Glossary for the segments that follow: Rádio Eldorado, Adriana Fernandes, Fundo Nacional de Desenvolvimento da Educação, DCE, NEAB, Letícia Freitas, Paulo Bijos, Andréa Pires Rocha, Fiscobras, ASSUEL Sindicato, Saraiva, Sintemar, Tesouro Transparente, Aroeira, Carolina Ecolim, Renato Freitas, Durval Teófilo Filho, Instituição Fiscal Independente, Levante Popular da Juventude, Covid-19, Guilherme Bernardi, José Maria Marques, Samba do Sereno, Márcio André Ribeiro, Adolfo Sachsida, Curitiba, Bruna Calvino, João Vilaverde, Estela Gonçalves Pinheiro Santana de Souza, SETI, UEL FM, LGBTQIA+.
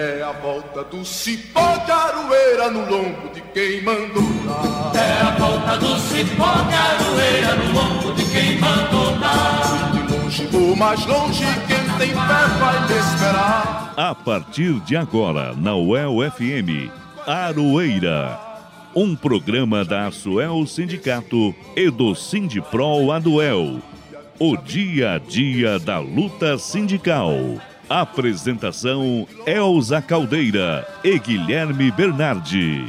É a volta do cipó de Aroeira no lombo de quem mandou dar. É a volta do cipó de Aroeira no lombo de quem mandou dar. De longe ou mais longe, quem tem fé vai te esperar. A partir de agora, na UEL FM, Aroeira. Um programa da ASSUEL Sindicato e do SindiprolAduel. O dia a dia da luta sindical. Apresentação: Elza Caldeira e Guilherme Bernardi.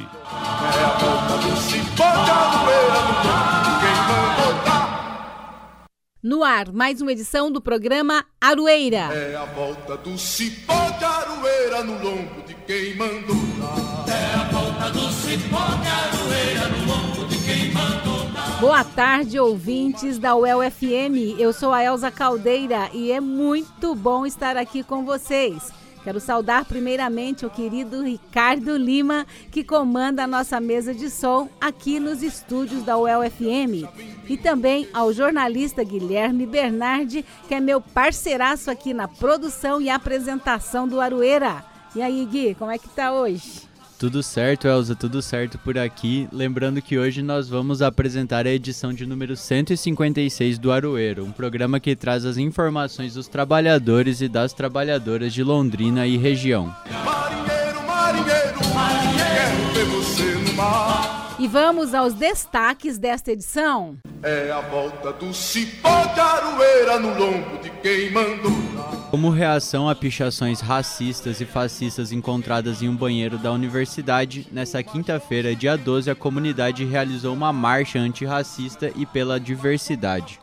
No ar, mais uma edição do programa Aroeira. É a volta do cipó de Aroeira no lombo de quem mandou dar. É a volta do cipó de Aroeira no lombo de quem mandou dar. Boa tarde, ouvintes da UEL FM. Eu sou a Elza Caldeira e é muito bom estar aqui com vocês. Quero saudar primeiramente o querido Ricardo Lima, que comanda a nossa mesa de som aqui nos estúdios da UEL FM. E também ao jornalista Guilherme Bernardi, que é meu parceiraço aqui na produção e apresentação do Aroeira. E aí, Gui, como é que tá hoje? Tudo certo, Elza, tudo certo por aqui. Lembrando que hoje nós vamos apresentar a edição de número 156 do Aroeira, um programa que traz as informações dos trabalhadores e das trabalhadoras de Londrina e região. Marinheiro, marinheiro, marinheiro, quero ver você no mar. E vamos aos destaques desta edição. É a volta do cipó de Aroeira no lombo de quem mandou. Como reação a pichações racistas e fascistas encontradas em um banheiro da universidade, nessa quinta-feira, dia 12, a comunidade realizou uma marcha antirracista e pela diversidade.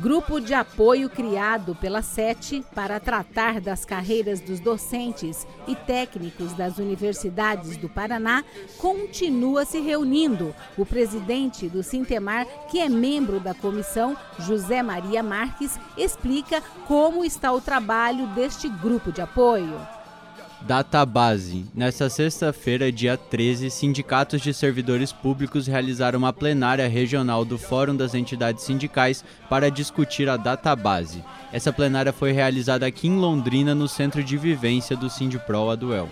Grupo de apoio criado pela SETI para tratar das carreiras dos docentes e técnicos das universidades do Paraná continua se reunindo. O presidente do Sintemar, que é membro da comissão, José Maria Marques, explica como está o trabalho deste grupo de apoio. Database. Nesta sexta-feira, dia 13, sindicatos de servidores públicos realizaram uma plenária regional do Fórum das Entidades Sindicais para discutir a database. Essa plenária foi realizada aqui em Londrina, no Centro de Vivência do SindiprolAduel.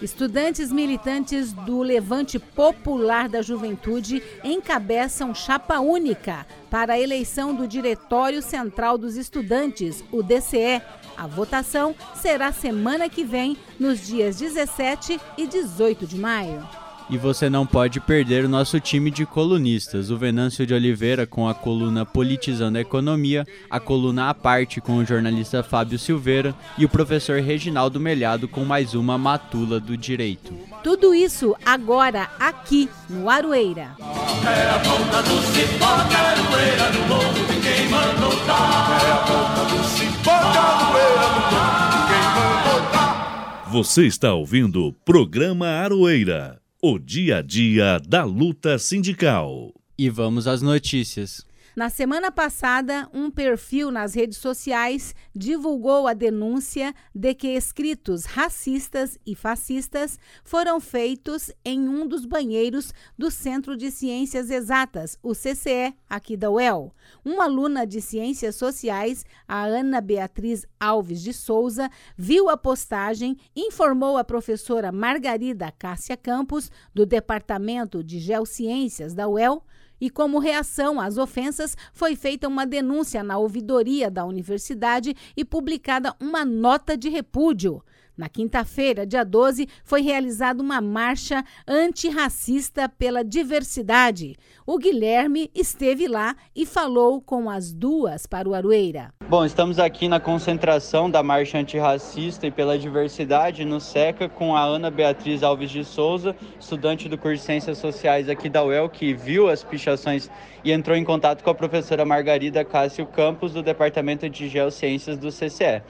Estudantes militantes do Levante Popular da Juventude encabeçam chapa única para a eleição do Diretório Central dos Estudantes, o DCE. A votação será semana que vem, nos dias 17 e 18 de maio. E você não pode perder o nosso time de colunistas, o Venâncio de Oliveira com a coluna Politizando a Economia, a coluna à parte com o jornalista Fábio Silveira e o professor Reginaldo Melhado com mais uma matula do direito. Tudo isso agora aqui no Aroeira. É a volta do cipó de Aroeira no lombo de quem mandou dar. É a volta do cipó de Aroeira no lombo de quem mandou dar. Você está ouvindo o programa Aroeira. O dia a dia da luta sindical. E vamos às notícias. Na semana passada, um perfil nas redes sociais divulgou a denúncia de que escritos racistas e fascistas foram feitos em um dos banheiros do Centro de Ciências Exatas, o CCE, aqui da UEL. Uma aluna de Ciências Sociais, a Ana Beatriz Alves de Souza, viu a postagem, informou a professora Margarida Cássia Campos, do Departamento de Geociências da UEL, e como reação às ofensas, foi feita uma denúncia na ouvidoria da universidade e publicada uma nota de repúdio. Na quinta-feira, dia 12, foi realizada uma marcha antirracista pela diversidade. O Guilherme esteve lá e falou com as duas para o Aroeira. Bom, estamos aqui na concentração da marcha antirracista e pela diversidade no SECA com a Ana Beatriz Alves de Souza, estudante do curso de Ciências Sociais aqui da UEL, que viu as pichações e entrou em contato com a professora Margarida Cássio Campos, do Departamento de Geociências do CCE.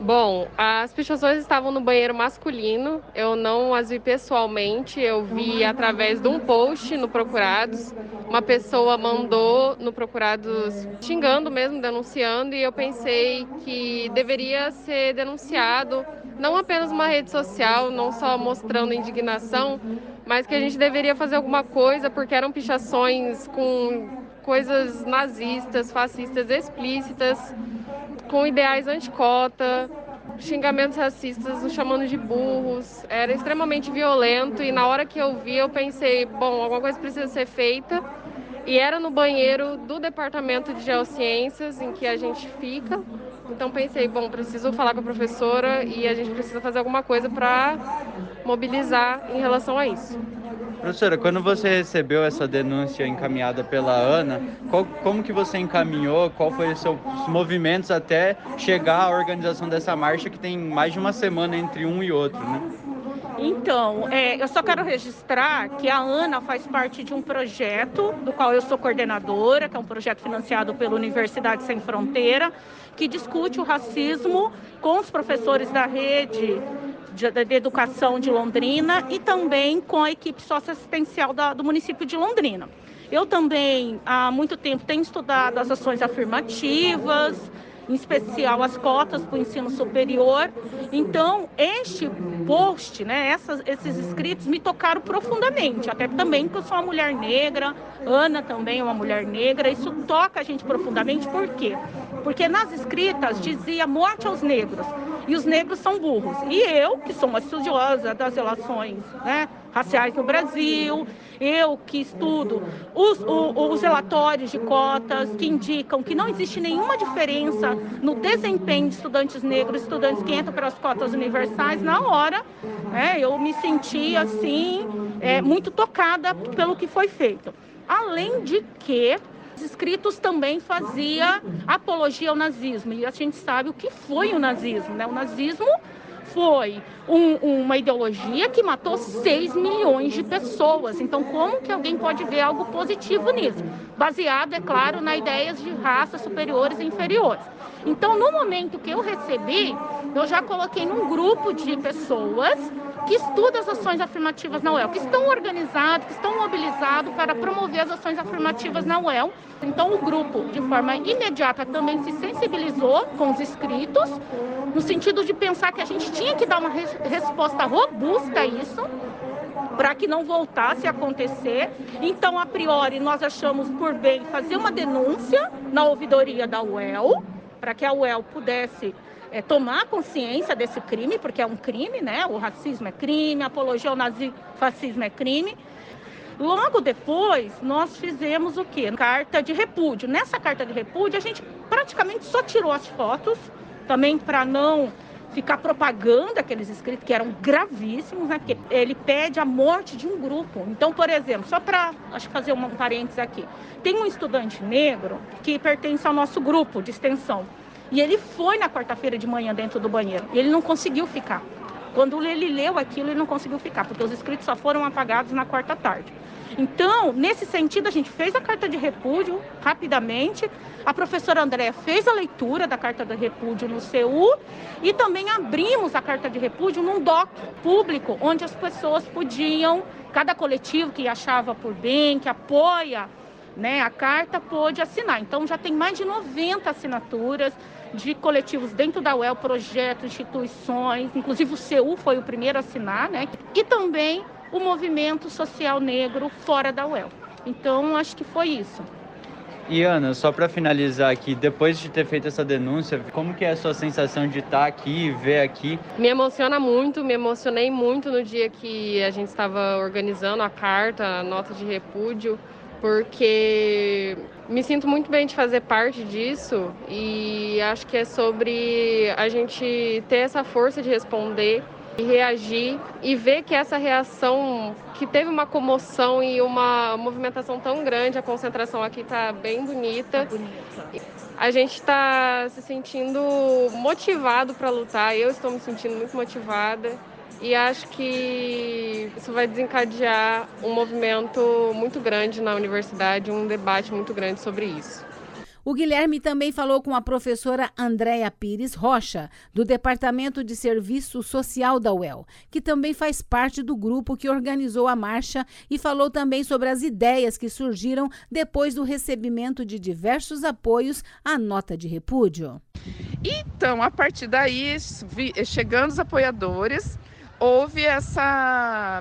Bom, as pichações estavam no banheiro masculino, eu não as vi pessoalmente, eu vi através de um post no Procurados, uma pessoa mandou no Procurados xingando mesmo, denunciando, e eu pensei que deveria ser denunciado, não apenas uma rede social, não só mostrando indignação, mas que a gente deveria fazer alguma coisa, porque eram pichações com coisas nazistas, fascistas explícitas, com ideais anticota, xingamentos racistas, nos chamando de burros, era extremamente violento e na hora que eu vi eu pensei, bom, alguma coisa precisa ser feita. E era no banheiro do departamento de geociências em que a gente fica, então pensei, bom, preciso falar com a professora e a gente precisa fazer alguma coisa para mobilizar em relação a isso. Professora, quando você recebeu essa denúncia encaminhada pela Ana, como que você encaminhou, qual foram os seus movimentos até chegar à organização dessa marcha que tem mais de uma semana entre um e outro, né? Então, eu só quero registrar que a Ana faz parte de um projeto do qual eu sou coordenadora, que é um projeto financiado pela Universidade Sem Fronteira, que discute o racismo com os professores da rede de educação de Londrina e também com a equipe socioassistencial do município de Londrina. Eu também, há muito tempo, tenho estudado as ações afirmativas, em especial as cotas para o ensino superior. Então, este post, né, esses escritos me tocaram profundamente, até também porque eu sou uma mulher negra, Ana também é uma mulher negra, isso toca a gente profundamente, por quê? Porque nas escritas dizia morte aos negros, e os negros são burros. E eu, que sou uma estudiosa das relações, né, raciais no Brasil, eu que estudo os relatórios de cotas que indicam que não existe nenhuma diferença no desempenho de estudantes negros, estudantes que entram pelas cotas universais, na hora, né, eu me senti assim, muito tocada pelo que foi feito. Além de que os escritos também faziam apologia ao nazismo, e a gente sabe o que foi o nazismo, né? O nazismo foi uma ideologia que matou 6 milhões de pessoas. Então, como que alguém pode ver algo positivo nisso? Baseado, é claro, nas ideias de raças superiores e inferiores. Então, no momento que eu recebi, eu já coloquei num grupo de pessoas que estudam as ações afirmativas na UEL, que estão organizados, que estão mobilizados para promover as ações afirmativas na UEL. Então, o grupo, de forma imediata, também se sensibilizou com os escritos, no sentido de pensar que a gente tinha que dar uma resposta robusta a isso, para que não voltasse a acontecer. Então, a priori, nós achamos por bem fazer uma denúncia na ouvidoria da UEL, para que a UEL pudesse tomar consciência desse crime, porque é um crime, né? O racismo é crime, a apologia ao nazifascismo é crime. Logo depois, nós fizemos o quê? Carta de repúdio. Nessa carta de repúdio, a gente praticamente só tirou as fotos, também para não ficar propagando aqueles escritos que eram gravíssimos, né? Porque ele pede a morte de um grupo. Então, por exemplo, só para fazer um parênteses aqui, tem um estudante negro que pertence ao nosso grupo de extensão e ele foi na quarta-feira de manhã dentro do banheiro e ele não conseguiu ficar. Quando ele leu aquilo, ele não conseguiu ficar, porque os escritos só foram apagados na quarta tarde. Então, nesse sentido, a gente fez a carta de repúdio rapidamente, a professora Andréa fez a leitura da carta de repúdio no CU e também abrimos a carta de repúdio num doc público, onde as pessoas podiam, cada coletivo que achava por bem, que apoia, né, a carta, pôde assinar. Então, já tem mais de 90 assinaturas de coletivos dentro da UEL, projetos, instituições, inclusive o CU foi o primeiro a assinar, né? E também o movimento social negro fora da UEL. Então, acho que foi isso. E, Ana, só para finalizar aqui, depois de ter feito essa denúncia, como que é a sua sensação de estar aqui e ver aqui? Me emociona muito, me emocionei muito no dia que a gente estava organizando a carta, a nota de repúdio, porque me sinto muito bem de fazer parte disso e acho que é sobre a gente ter essa força de responder e reagir e ver que essa reação, que teve uma comoção e uma movimentação tão grande, a concentração aqui está bem bonita. A gente está se sentindo motivado para lutar, eu estou me sentindo muito motivada. E acho que isso vai desencadear um movimento muito grande na universidade, um debate muito grande sobre isso. O Guilherme também falou com a professora Andréa Pires Rocha, do Departamento de Serviço Social da UEL, que também faz parte do grupo que organizou a marcha e falou também sobre as ideias que surgiram depois do recebimento de diversos apoios à nota de repúdio. Então, a partir daí, chegando os apoiadores, houve essa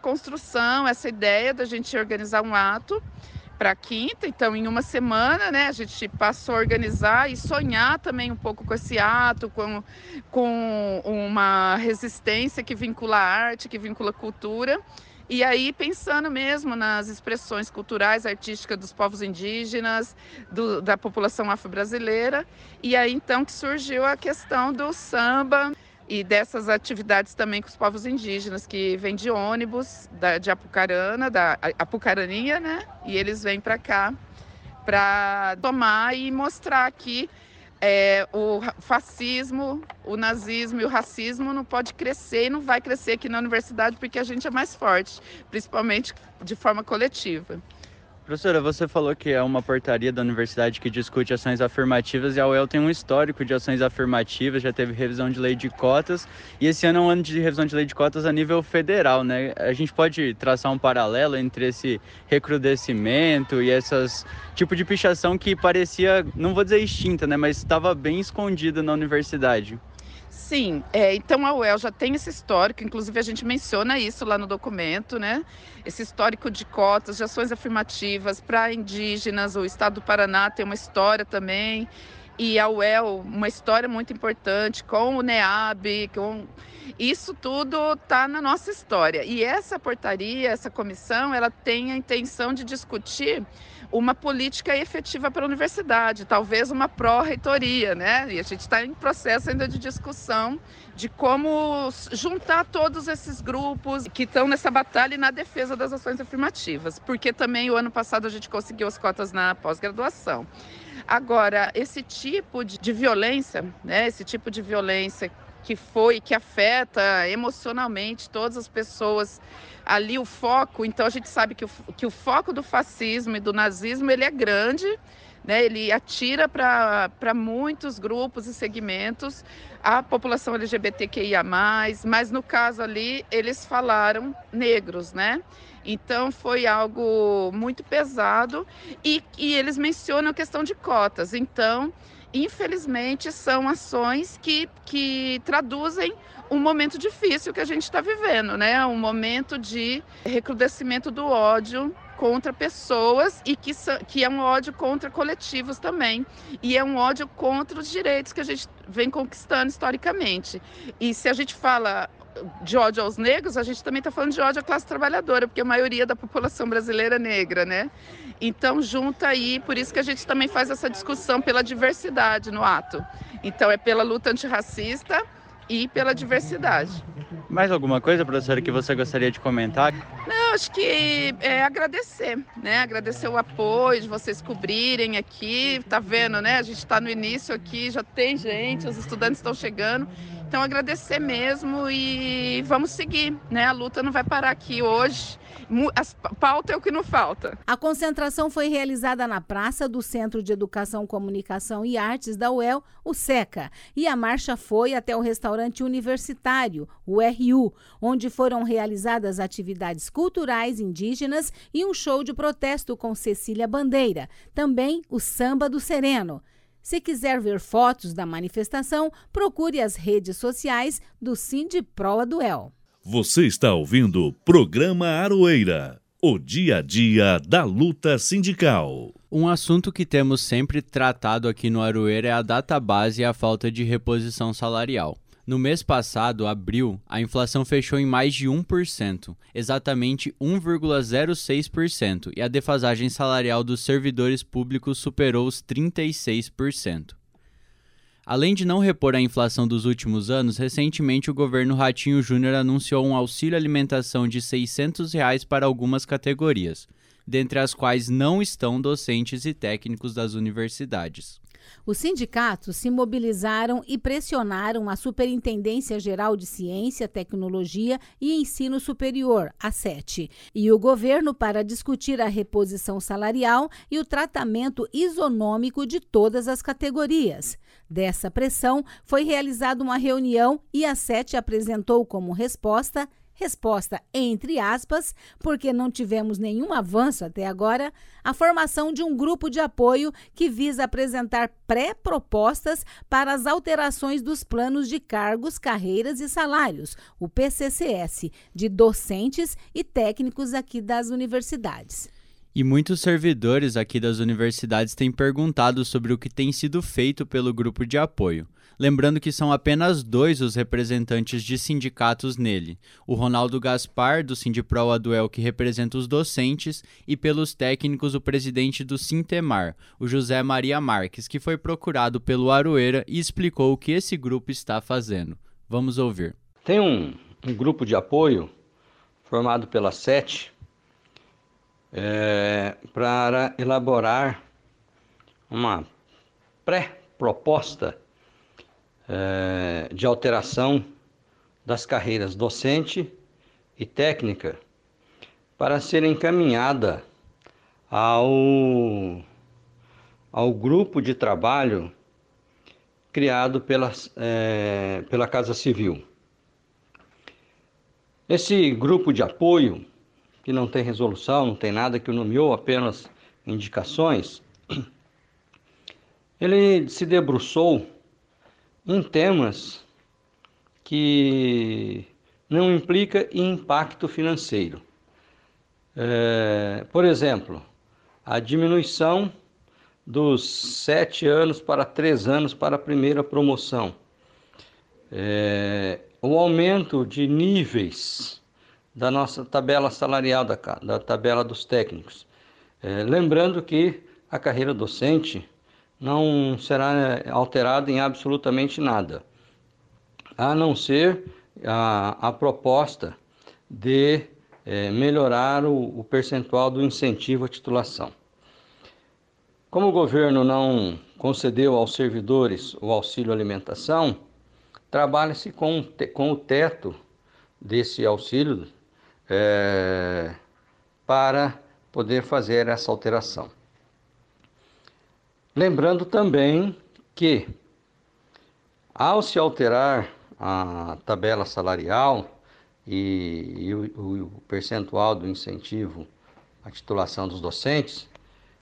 construção, essa ideia da gente organizar um ato para quinta, então em uma semana, né, a gente passou a organizar e sonhar também um pouco com esse ato, com uma resistência que vincula arte, que vincula cultura. E aí pensando mesmo nas expressões culturais, artísticas dos povos indígenas, da população afro-brasileira. E aí então que surgiu a questão do samba e dessas atividades também com os povos indígenas, que vêm de ônibus de Apucarana, da Apucaraninha, né? E eles vêm para cá para tomar e mostrar que o fascismo, o nazismo e o racismo não pode crescer e não vai crescer aqui na universidade porque a gente é mais forte, principalmente de forma coletiva. Professora, você falou que é uma portaria da universidade que discute ações afirmativas, e a UEL tem um histórico de ações afirmativas, já teve revisão de lei de cotas, e esse ano é um ano de revisão de lei de cotas a nível federal, né? A gente pode traçar um paralelo entre esse recrudescimento e essas tipo de pichação que parecia, não vou dizer extinta, né, mas estava bem escondida na universidade. Sim, então a UEL já tem esse histórico, inclusive a gente menciona isso lá no documento, né? Esse histórico de cotas, de ações afirmativas para indígenas, o estado do Paraná tem uma história também, e a UEL, uma história muito importante com o NEAB, isso tudo está na nossa história. E essa portaria, essa comissão, ela tem a intenção de discutir uma política efetiva para a universidade, talvez uma pró-reitoria, né? E a gente está em processo ainda de discussão de como juntar todos esses grupos que estão nessa batalha e na defesa das ações afirmativas, porque também o ano passado a gente conseguiu as cotas na pós-graduação. Agora, esse tipo de violência, né? Esse tipo de violência que afeta emocionalmente todas as pessoas, ali o foco, então a gente sabe que o foco do fascismo e do nazismo, ele é grande, né? Ele atira para muitos grupos e segmentos, a população LGBTQIA+, mas no caso ali, eles falaram negros, né? Então foi algo muito pesado, e eles mencionam a questão de cotas, então infelizmente são ações que traduzem um momento difícil que a gente está vivendo, né? Um momento de recrudescimento do ódio contra pessoas, e que é um ódio contra coletivos também, e é um ódio contra os direitos que a gente vem conquistando historicamente. E se a gente fala de ódio aos negros, a gente também está falando de ódio à classe trabalhadora, porque a maioria da população brasileira é negra, né? Então junta aí, por isso que a gente também faz essa discussão pela diversidade no ato. Então é pela luta antirracista e pela diversidade. Mais alguma coisa, professora, que você gostaria de comentar? Não, acho que é agradecer, né? Agradecer o apoio de vocês cobrirem aqui, tá vendo, né? A gente está no início aqui, já tem gente, os estudantes estão chegando. Então agradecer mesmo, e vamos seguir, né? A luta não vai parar aqui hoje. Pauta é o que não falta. A concentração foi realizada na Praça do Centro de Educação, Comunicação e Artes da UEL, o SECA, e a marcha foi até o restaurante universitário, o RU, onde foram realizadas atividades culturais indígenas e um show de protesto com Cecília Bandeira, também o Samba do Sereno. Se quiser ver fotos da manifestação, procure as redes sociais do SindiprolAduel. Você está ouvindo o programa Aroeira, o dia a dia da luta sindical. Um assunto que temos sempre tratado aqui no Aroeira é a data base e a falta de reposição salarial. No mês passado, abril, a inflação fechou em mais de 1%, exatamente 1,06%, e a defasagem salarial dos servidores públicos superou os 36%. Além de não repor a inflação dos últimos anos, recentemente o governo Ratinho Júnior anunciou um auxílio alimentação de R$ 600 reais para algumas categorias, dentre as quais não estão docentes e técnicos das universidades. Os sindicatos se mobilizaram e pressionaram a Superintendência Geral de Ciência, Tecnologia e Ensino Superior, a SETI, e o governo para discutir a reposição salarial e o tratamento isonômico de todas as categorias. Dessa pressão, foi realizada uma reunião e a SETI apresentou como resposta entre aspas, porque não tivemos nenhum avanço até agora, a formação de um grupo de apoio que visa apresentar pré-propostas para as alterações dos planos de cargos, carreiras e salários, o PCCS, de docentes e técnicos aqui das universidades. E muitos servidores aqui das universidades têm perguntado sobre o que tem sido feito pelo grupo de apoio. Lembrando que são apenas 2 os representantes de sindicatos nele. O Ronaldo Gaspar, do SindiprolAduel, que representa os docentes, e pelos técnicos o presidente do Sintemar, o José Maria Marques, que foi procurado pelo Aroeira e explicou o que esse grupo está fazendo. Vamos ouvir. Tem um grupo de apoio formado pela SETI para elaborar uma pré-proposta de alteração das carreiras docente e técnica para ser encaminhada ao grupo de trabalho criado pela Casa Civil. Esse grupo de apoio, que não tem resolução, não tem nada, que o nomeou, apenas indicações, ele se debruçou em temas que não implica em impacto financeiro. Por exemplo, a diminuição dos 7 anos para 3 anos para a primeira promoção, o aumento de níveis da nossa tabela salarial, da tabela dos técnicos. Lembrando que a carreira docente não será alterada em absolutamente nada, a não ser a proposta de melhorar o percentual do incentivo à titulação. Como o governo não concedeu aos servidores o auxílio alimentação, trabalha-se com o teto desse auxílio para poder fazer essa alteração. Lembrando também que, ao se alterar a tabela salarial e o percentual do incentivo à titulação dos docentes,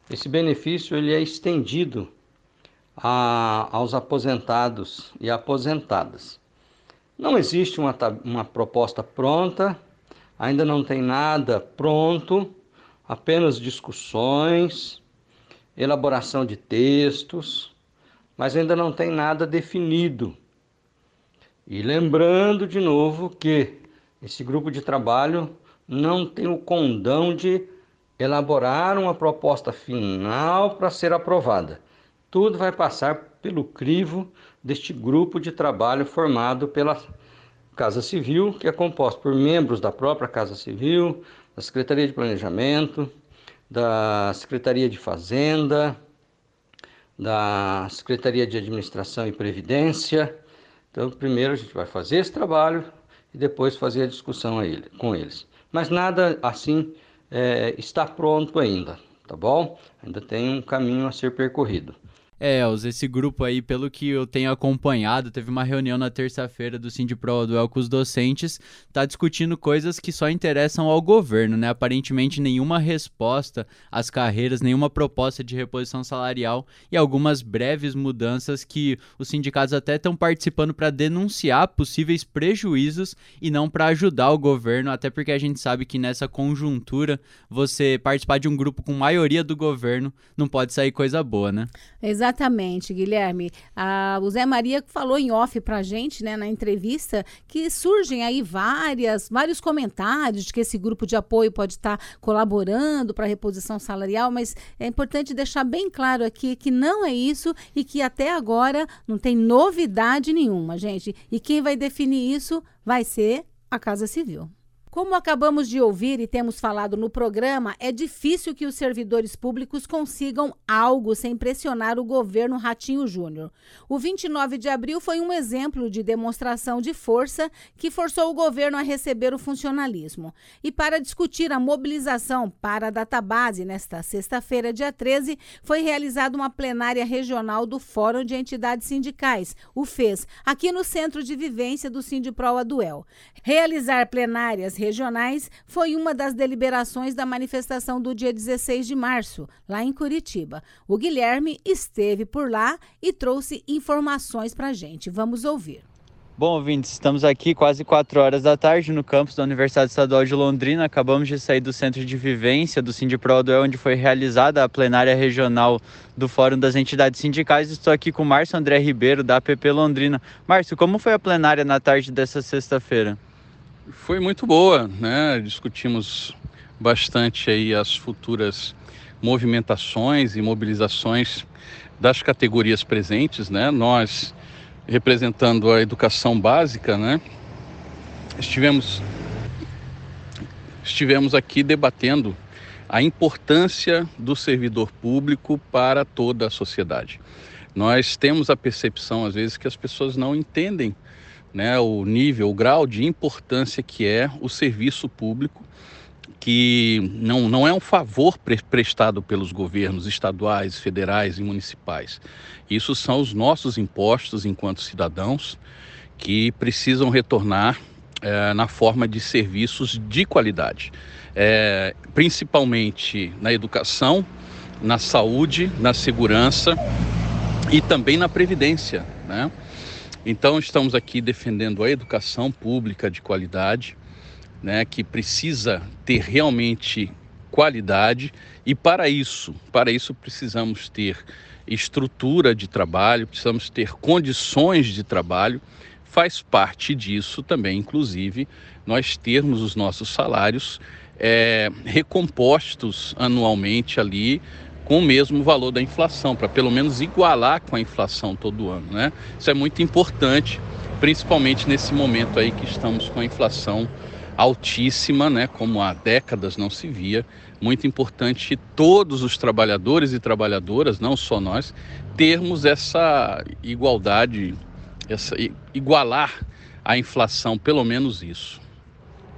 esse benefício ele é estendido aos aposentados e aposentadas. Não existe uma proposta pronta, ainda não tem nada pronto, apenas discussões, elaboração de textos, mas ainda não tem nada definido. E lembrando de novo que esse grupo de trabalho não tem o condão de elaborar uma proposta final para ser aprovada. Tudo vai passar pelo crivo deste grupo de trabalho formado pela Casa Civil, que é composto por membros da própria Casa Civil, da Secretaria de Planejamento, da Secretaria de Fazenda, da Secretaria de Administração e Previdência. Então, primeiro a gente vai fazer esse trabalho e depois fazer a discussão com eles. Mas nada assim está pronto ainda, tá bom? Ainda tem um caminho a ser percorrido. Elza, esse grupo aí, pelo que eu tenho acompanhado, teve uma reunião na terça-feira do SindiprolAduel com os docentes, está discutindo coisas que só interessam ao governo, né? Aparentemente nenhuma resposta às carreiras, nenhuma proposta de reposição salarial e algumas breves mudanças que os sindicatos até estão participando para denunciar possíveis prejuízos e não para ajudar o governo, até porque a gente sabe que nessa conjuntura você participar de um grupo com maioria do governo não pode sair coisa boa, né? Exatamente, Guilherme. O Zé Maria falou em off pra gente, né, na entrevista, que surgem aí vários comentários de que esse grupo de apoio pode estar colaborando para a reposição salarial, mas é importante deixar bem claro aqui que não é isso e que até agora não tem novidade nenhuma, gente. E quem vai definir isso vai ser a Casa Civil. Como acabamos de ouvir e temos falado no programa, é difícil que os servidores públicos consigam algo sem pressionar o governo Ratinho Júnior. O 29 de abril foi um exemplo de demonstração de força que forçou o governo a receber o funcionalismo. E para discutir a mobilização para a database, nesta sexta-feira, dia 13, foi realizada uma plenária regional do Fórum de Entidades Sindicais, o FES, aqui no Centro de Vivência do SindiprolAduel. Realizar plenárias regionais foi uma das deliberações da manifestação do dia 16 de março, lá em Curitiba. O Guilherme esteve por lá e trouxe informações para a gente. Vamos ouvir. Bom, ouvintes, estamos aqui quase 4 horas da tarde no campus da Universidade Estadual de Londrina. Acabamos de sair do centro de vivência do SindiprolAduel, onde foi realizada a plenária regional do Fórum das Entidades Sindicais. Estou aqui com o Márcio André Ribeiro, da APP Londrina. Márcio, como foi a plenária na tarde dessa sexta-feira? Foi muito boa, né? Discutimos bastante aí as futuras movimentações e mobilizações das categorias presentes, né? Nós, representando a educação básica, né? Estivemos aqui debatendo a importância do servidor público para toda a sociedade. Nós temos a percepção, às vezes, que as pessoas não entendem, né, o nível, o grau de importância que é o serviço público, que não é um favor prestado pelos governos estaduais, federais e municipais. Isso são os nossos impostos enquanto cidadãos que precisam retornar na forma de serviços de qualidade, principalmente na educação, na saúde, na segurança e também na previdência, né? Então estamos aqui defendendo a educação pública de qualidade, né, que precisa ter realmente qualidade, e para isso precisamos ter estrutura de trabalho, precisamos ter condições de trabalho. Faz parte disso também, inclusive, nós termos os nossos salários recompostos anualmente ali com o mesmo valor da inflação, para pelo menos igualar com a inflação todo ano, né? Isso é muito importante, principalmente nesse momento aí que estamos com a inflação altíssima, né, como há décadas não se via. Muito importante todos os trabalhadores e trabalhadoras, não só nós, termos essa igualdade, igualar a inflação, pelo menos isso.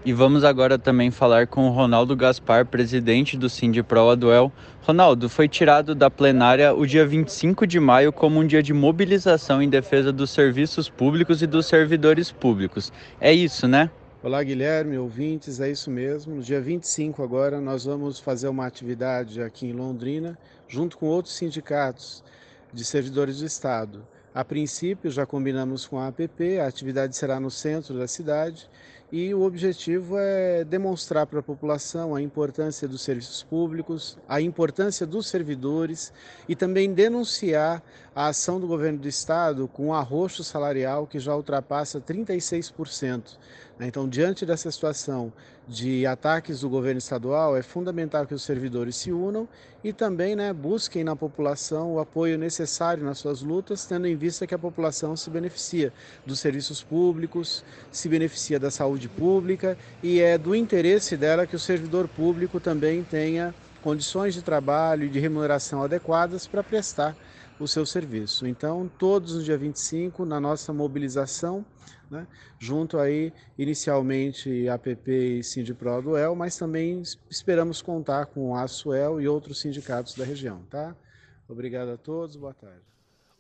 E vamos agora também falar com o Ronaldo Gaspar, presidente do SindiprolAduel. Ronaldo, foi tirado da plenária o dia 25 de maio como um dia de mobilização em defesa dos serviços públicos e dos servidores públicos. É isso, né? Olá, Guilherme, ouvintes, é isso mesmo. No dia 25 agora nós vamos fazer uma atividade aqui em Londrina, junto com outros sindicatos de servidores do Estado. A princípio já combinamos com a APP, a atividade será no centro da cidade e o objetivo é demonstrar para a população a importância dos serviços públicos, a importância dos servidores e também denunciar a ação do governo do Estado com um arroxo salarial que já ultrapassa 36%. Então, diante dessa situação de ataques do governo estadual, é fundamental que os servidores se unam e também, né, busquem na população o apoio necessário nas suas lutas, tendo em vista que a população se beneficia dos serviços públicos, se beneficia da saúde pública e é do interesse dela que o servidor público também tenha condições de trabalho e de remuneração adequadas para prestar o seu serviço. Então, todos no dia 25, na nossa mobilização, né, junto aí inicialmente APP e SindiprolAduel, mas também esperamos contar com a ASSUEL e outros sindicatos da região, tá? Obrigado a todos, boa tarde.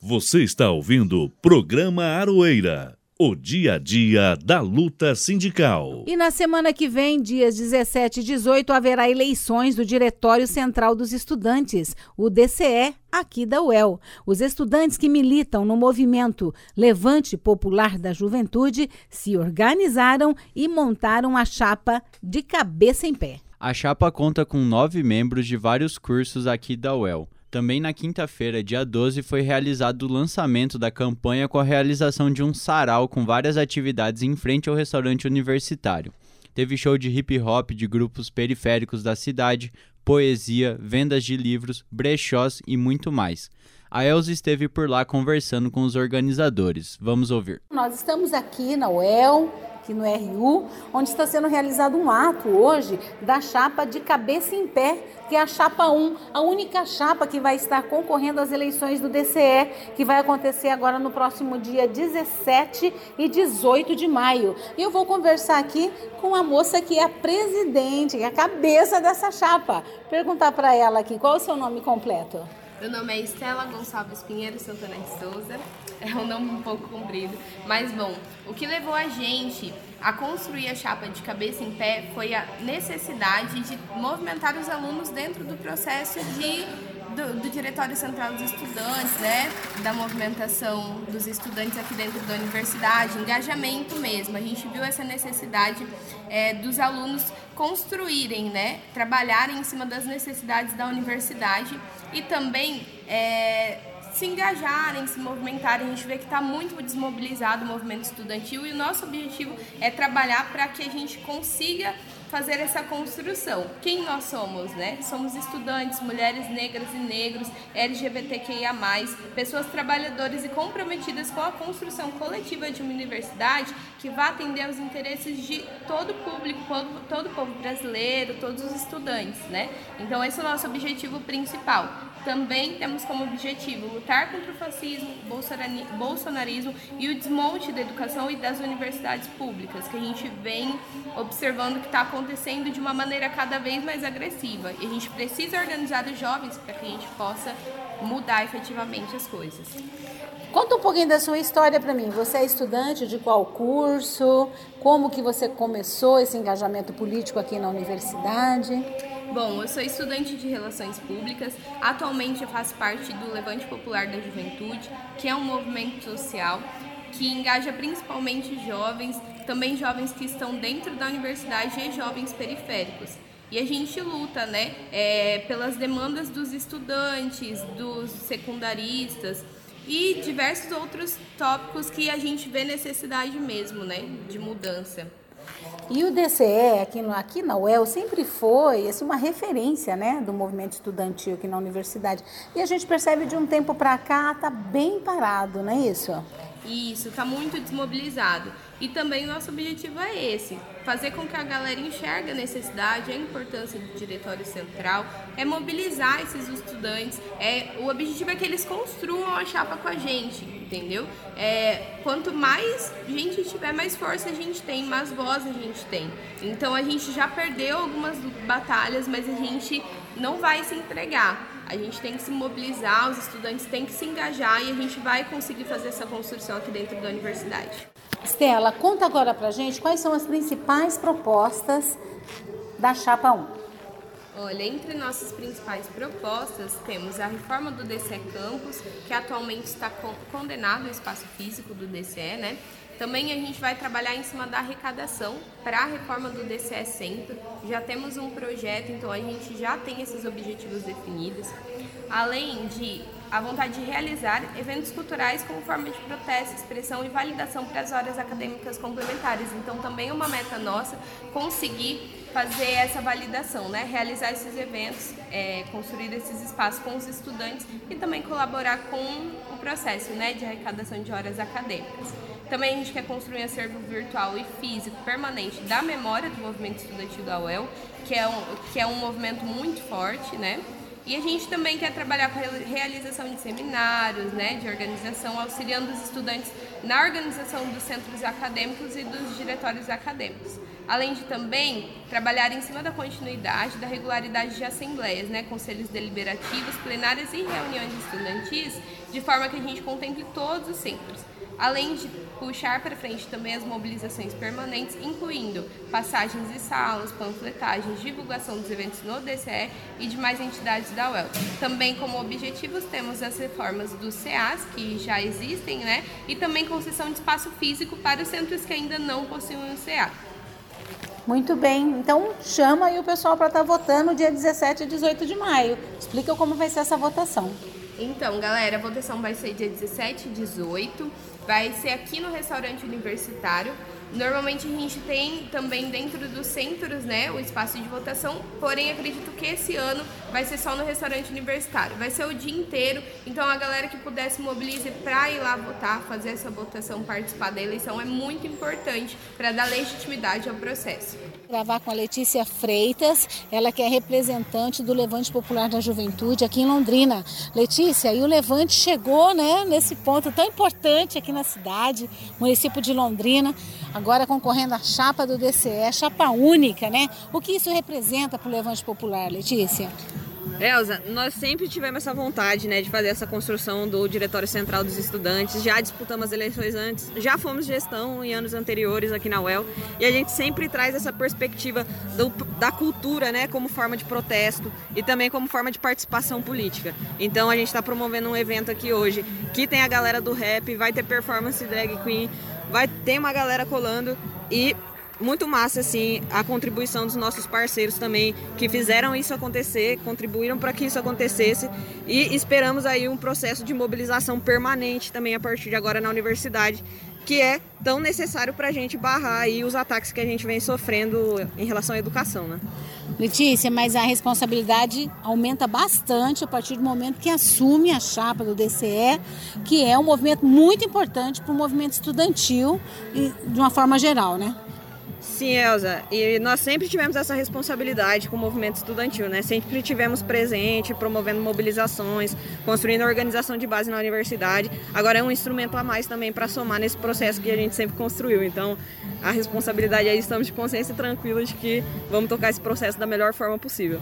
Você está ouvindo o programa Aroeira, o dia a dia da luta sindical. E na semana que vem, dias 17 e 18, haverá eleições do Diretório Central dos Estudantes, o DCE, aqui da UEL. Os estudantes que militam no movimento Levante Popular da Juventude se organizaram e montaram a chapa de cabeça em pé. A chapa conta com 9 membros de vários cursos aqui da UEL. Também na quinta-feira, dia 12, foi realizado o lançamento da campanha com a realização de um sarau com várias atividades em frente ao restaurante universitário. Teve show de hip-hop de grupos periféricos da cidade, poesia, vendas de livros, brechós e muito mais. A Elza esteve por lá conversando com os organizadores. Vamos ouvir. Nós estamos aqui na UEL, aqui no RU, onde está sendo realizado um ato hoje da chapa de cabeça em pé, que é a chapa 1, a única chapa que vai estar concorrendo às eleições do DCE, que vai acontecer agora no próximo dia 17 e 18 de maio. E eu vou conversar aqui com a moça que é a presidente, que é a cabeça dessa chapa. Perguntar para ela aqui, qual é o seu nome completo? Meu nome é Estela Gonçalves Pinheiro Santana de Souza, é um nome um pouco comprido, mas bom, o que levou a gente a construir a chapa de cabeça em pé foi a necessidade de movimentar os alunos dentro do processo de do Diretório Central dos Estudantes, né? Da movimentação dos estudantes aqui dentro da universidade, engajamento mesmo. A gente viu essa necessidade dos alunos construírem, né? Trabalharem em cima das necessidades da universidade e também se engajarem, se movimentarem. A gente vê que está muito desmobilizado o movimento estudantil e o nosso objetivo é trabalhar para que a gente consiga fazer essa construção. Quem nós somos, né? Somos estudantes, mulheres negras e negros, LGBTQIA+, pessoas trabalhadoras e comprometidas com a construção coletiva de uma universidade que vá atender aos interesses de todo o público, todo o povo brasileiro, todos os estudantes, né? Então esse é o nosso objetivo principal. Também temos como objetivo lutar contra o fascismo, o bolsonarismo e o desmonte da educação e das universidades públicas, que a gente vem observando que está acontecendo de uma maneira cada vez mais agressiva. E a gente precisa organizar os jovens para que a gente possa mudar efetivamente as coisas. Conta um pouquinho da sua história para mim. Você é estudante de qual curso? Como que você começou esse engajamento político aqui na universidade? Bom, eu sou estudante de Relações Públicas, atualmente eu faço parte do Levante Popular da Juventude, que é um movimento social que engaja principalmente jovens, também jovens que estão dentro da universidade e jovens periféricos. E a gente luta, né, pelas demandas dos estudantes, dos secundaristas e diversos outros tópicos que a gente vê necessidade mesmo, né, de mudança. E o DCE aqui na UEL sempre foi assim, uma referência, né, do movimento estudantil aqui na universidade. E a gente percebe de um tempo para cá está bem parado, não é isso? Isso, está muito desmobilizado. E também nosso objetivo é esse, fazer com que a galera enxergue a necessidade, a importância do diretório central, é mobilizar esses estudantes, o objetivo é que eles construam a chapa com a gente, entendeu? Quanto mais gente tiver, mais força a gente tem, mais voz a gente tem. Então a gente já perdeu algumas batalhas, mas a gente não vai se entregar. A gente tem que se mobilizar, os estudantes têm que se engajar e a gente vai conseguir fazer essa construção aqui dentro da universidade. Estela, conta agora pra gente quais são as principais propostas da Chapa 1. Olha, entre nossas principais propostas temos a reforma do DCE Campus, que atualmente está condenado ao espaço físico do DCE, né? Também a gente vai trabalhar em cima da arrecadação para a reforma do DCE Centro. Já temos um projeto, então a gente já tem esses objetivos definidos. Além de a vontade de realizar eventos culturais como forma de protesto, expressão e validação para as horas acadêmicas complementares. Então também é uma meta nossa conseguir fazer essa validação, né? Realizar esses eventos, construir esses espaços com os estudantes e também colaborar com o processo, né, de arrecadação de horas acadêmicas. Também a gente quer construir um acervo virtual e físico permanente da memória do movimento estudantil da UEL, que é um movimento muito forte, né? E a gente também quer trabalhar com a realização de seminários, né, de organização, auxiliando os estudantes na organização dos centros acadêmicos e dos diretórios acadêmicos. Além de também trabalhar em cima da continuidade, da regularidade de assembleias, né, conselhos deliberativos, plenárias e reuniões estudantis, de forma que a gente contemple todos os centros. Além de puxar para frente também as mobilizações permanentes, incluindo passagens e salas, panfletagens, divulgação dos eventos no DCE e de mais entidades da UEL. Também como objetivos temos as reformas dos CAs, que já existem, né? E também concessão de espaço físico para os centros que ainda não possuem um CA. Muito bem, então chama aí o pessoal para estar votando dia 17 e 18 de maio. Explica como vai ser essa votação. Então, galera, a votação vai ser dia 17 e 18, vai ser aqui no restaurante universitário. Normalmente a gente tem também dentro dos centros, né, o espaço de votação, porém acredito que esse ano vai ser só no restaurante universitário. Vai ser o dia inteiro, então a galera que puder se mobilize para ir lá votar, fazer essa votação, participar da eleição é muito importante para dar legitimidade ao processo. Gravar com a Letícia Freitas, ela que é representante do Levante Popular da Juventude aqui em Londrina. Letícia, e o Levante chegou, né, nesse ponto tão importante aqui na cidade, município de Londrina. Agora concorrendo à chapa do DCE, chapa única, né? O que isso representa para o Levante Popular, Letícia? Elza, nós sempre tivemos essa vontade, né, de fazer essa construção do Diretório Central dos Estudantes, já disputamos as eleições antes, já fomos gestão em anos anteriores aqui na UEL, e a gente sempre traz essa perspectiva da cultura, né, como forma de protesto e também como forma de participação política. Então a gente está promovendo um evento aqui hoje, que tem a galera do rap, vai ter performance drag queen, tem uma galera colando e... muito massa, assim, a contribuição dos nossos parceiros também, que fizeram isso acontecer, contribuíram para que isso acontecesse, e esperamos aí um processo de mobilização permanente também a partir de agora na universidade, que é tão necessário para a gente barrar aí os ataques que a gente vem sofrendo em relação à educação, né? Letícia, mas a responsabilidade aumenta bastante a partir do momento que assume a chapa do DCE, que é um movimento muito importante para o movimento estudantil e de uma forma geral, né? Sim, Elza, e nós sempre tivemos essa responsabilidade com o movimento estudantil, né? Sempre tivemos presente, promovendo mobilizações, construindo organização de base na universidade. Agora é um instrumento a mais também para somar nesse processo que a gente sempre construiu. Então, a responsabilidade aí, estamos de consciência tranquila de que vamos tocar esse processo da melhor forma possível.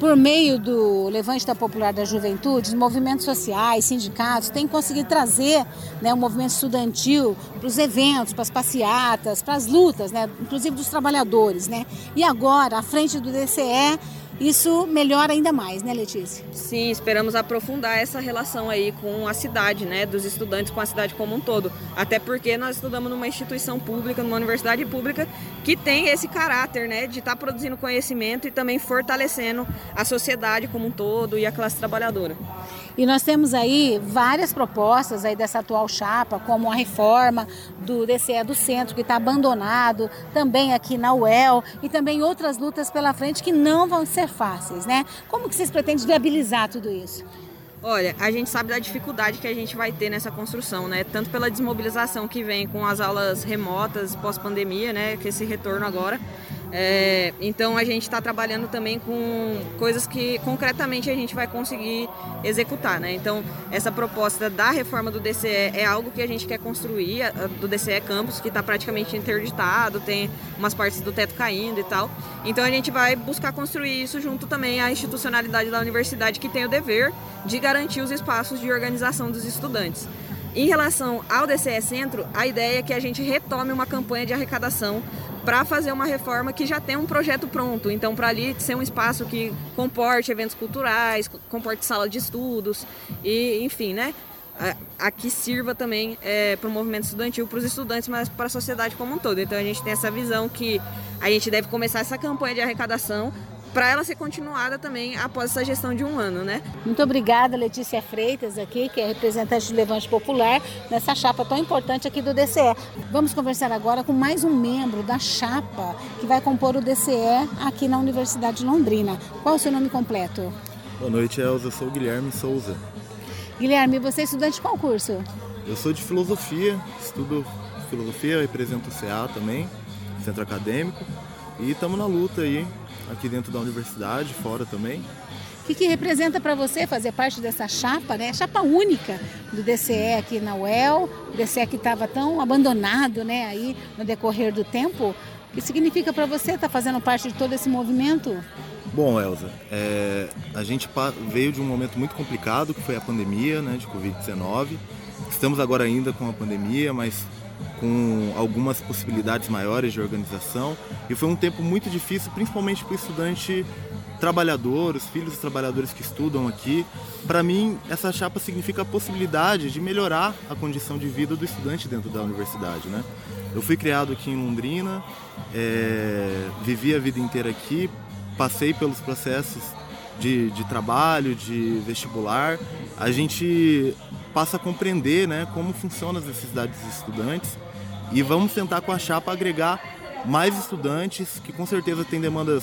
Por meio do Levante Popular da Juventude, movimentos sociais, sindicatos, têm conseguido trazer, né, o movimento estudantil para os eventos, para as passeatas, para as lutas, né, inclusive dos trabalhadores, né? E agora, à frente do DCE, isso melhora ainda mais, né, Letícia? Sim, esperamos aprofundar essa relação aí com a cidade, né, dos estudantes com a cidade como um todo. Até porque nós estudamos numa instituição pública, numa universidade pública, que tem esse caráter, né, de estar produzindo conhecimento e também fortalecendo a sociedade como um todo e a classe trabalhadora. E nós temos aí várias propostas aí dessa atual chapa, como a reforma do DCE do Centro, que está abandonado, também aqui na UEL, e também outras lutas pela frente que não vão ser fáceis, né? Como que vocês pretendem viabilizar tudo isso? Olha, a gente sabe da dificuldade que a gente vai ter nessa construção, né? Tanto pela desmobilização que vem com as aulas remotas pós-pandemia, né? Que esse retorno agora. Então a gente está trabalhando também com coisas que concretamente a gente vai conseguir executar, né? Então essa proposta da reforma do DCE é algo que a gente quer construir, do DCE Campus, que está praticamente interditado, tem umas partes do teto caindo e tal. Então a gente vai buscar construir isso junto também à institucionalidade da universidade, que tem o dever de garantir os espaços de organização dos estudantes. Em relação ao DCE Centro, a ideia é que a gente retome uma campanha de arrecadação para fazer uma reforma que já tem um projeto pronto. Então, para ali ser um espaço que comporte eventos culturais, comporte sala de estudos e, enfim, né? Aqui sirva também para o movimento estudantil, para os estudantes, mas para a sociedade como um todo. Então, a gente tem essa visão que a gente deve começar essa campanha de arrecadação para ela ser continuada também após essa gestão de um ano, né? Muito obrigada, Letícia Freitas, aqui, que é representante do Levante Popular, nessa chapa tão importante aqui do DCE. Vamos conversar agora com mais um membro da chapa que vai compor o DCE aqui na Universidade de Londrina. Qual o seu nome completo? Boa noite, Elza. Eu sou o Guilherme Souza. Guilherme, você é estudante de qual curso? Eu sou de Filosofia, estudo Filosofia, represento o CA também, Centro Acadêmico, e estamos na luta aí, aqui dentro da universidade, fora também. O que representa para você fazer parte dessa chapa, né? Chapa única do DCE aqui na UEL, o DCE que estava tão abandonado, né, aí no decorrer do tempo. O que significa para você estar fazendo parte de todo esse movimento? Bom, Elza, a gente veio de um momento muito complicado, que foi a pandemia, né, de Covid-19. Estamos agora ainda com a pandemia, mas com algumas possibilidades maiores de organização, e foi um tempo muito difícil, principalmente para o estudante trabalhador, os filhos dos trabalhadores que estudam aqui. Para mim, essa chapa significa a possibilidade de melhorar a condição de vida do estudante dentro da universidade, né? Eu fui criado aqui em Londrina, vivi a vida inteira aqui, passei pelos processos de trabalho, de vestibular. A gente passa a compreender, né, como funcionam as necessidades dos estudantes, e vamos tentar com a chapa agregar mais estudantes que com certeza têm demandas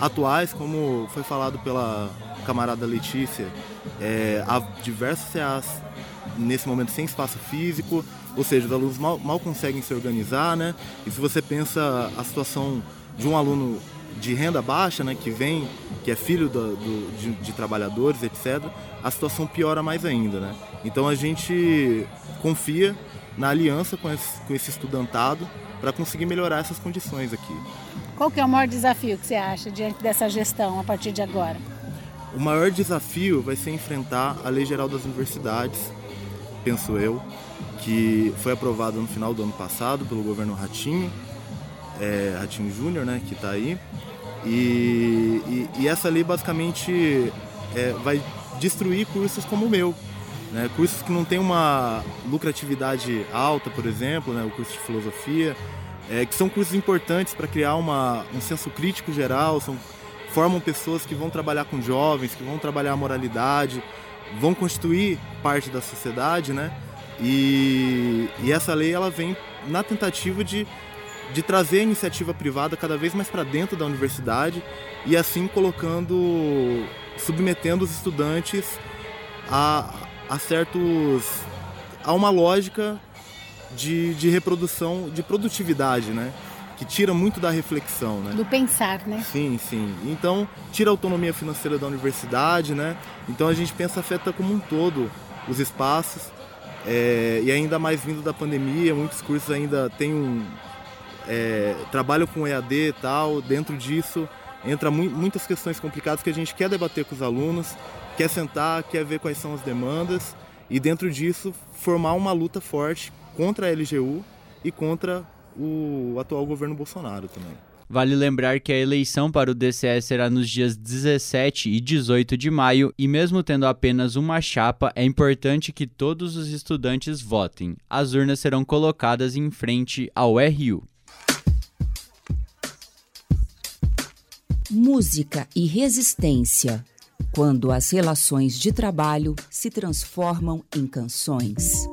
atuais, como foi falado pela camarada Letícia. Há diversos CAs nesse momento sem espaço físico, ou seja, os alunos mal conseguem se organizar, né? E se você pensa a situação de um aluno de renda baixa, né, que é filho de trabalhadores, etc., a situação piora mais ainda, né? Então a gente confia na aliança com esse estudantado para conseguir melhorar essas condições aqui. Qual que é o maior desafio que você acha diante dessa gestão a partir de agora? O maior desafio vai ser enfrentar a Lei Geral das Universidades, penso eu, que foi aprovada no final do ano passado pelo governo Ratinho, Ratinho Júnior, né, que está aí. E essa lei basicamente vai destruir cursos como o meu, né? Cursos que não têm uma lucratividade alta, por exemplo, né? O curso de filosofia, que são cursos importantes para criar um senso crítico geral, formam pessoas que vão trabalhar com jovens, que vão trabalhar a moralidade, vão constituir parte da sociedade, né? E essa lei ela vem na tentativa de trazer a iniciativa privada cada vez mais para dentro da universidade e assim submetendo os estudantes a uma lógica de reprodução, de produtividade, né? Que tira muito da reflexão, né? Do pensar, né? Sim, sim. Então, tira a autonomia financeira da universidade, né? Então, a gente pensa afeta como um todo os espaços, e ainda mais vindo da pandemia, muitos cursos ainda têm trabalham com EAD e tal. Dentro disso entra muitas questões complicadas que a gente quer debater com os alunos, quer sentar, quer ver quais são as demandas e dentro disso formar uma luta forte contra a LGU e contra o atual governo Bolsonaro também. Vale lembrar que a eleição para o DCE será nos dias 17 e 18 de maio e mesmo tendo apenas uma chapa, é importante que todos os estudantes votem. As urnas serão colocadas em frente ao RU. Música e resistência, quando as relações de trabalho se transformam em canções.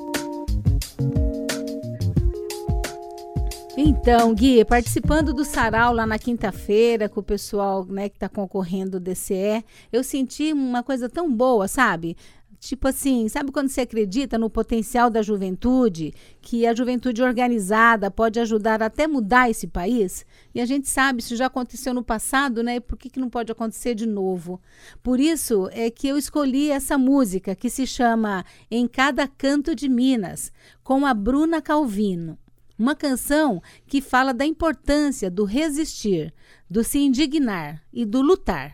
Então, Gui, participando do sarau lá na quinta-feira, com o pessoal, né, que está concorrendo o DCE, eu senti uma coisa tão boa, sabe? Tipo assim, sabe quando você acredita no potencial da juventude, que a juventude organizada pode ajudar até mudar esse país? E a gente sabe, isso já aconteceu no passado, né? E por que não pode acontecer de novo? Por isso é que eu escolhi essa música, que se chama Em Cada Canto de Minas, com a Bruna Calvino. Uma canção que fala da importância do resistir, do se indignar e do lutar.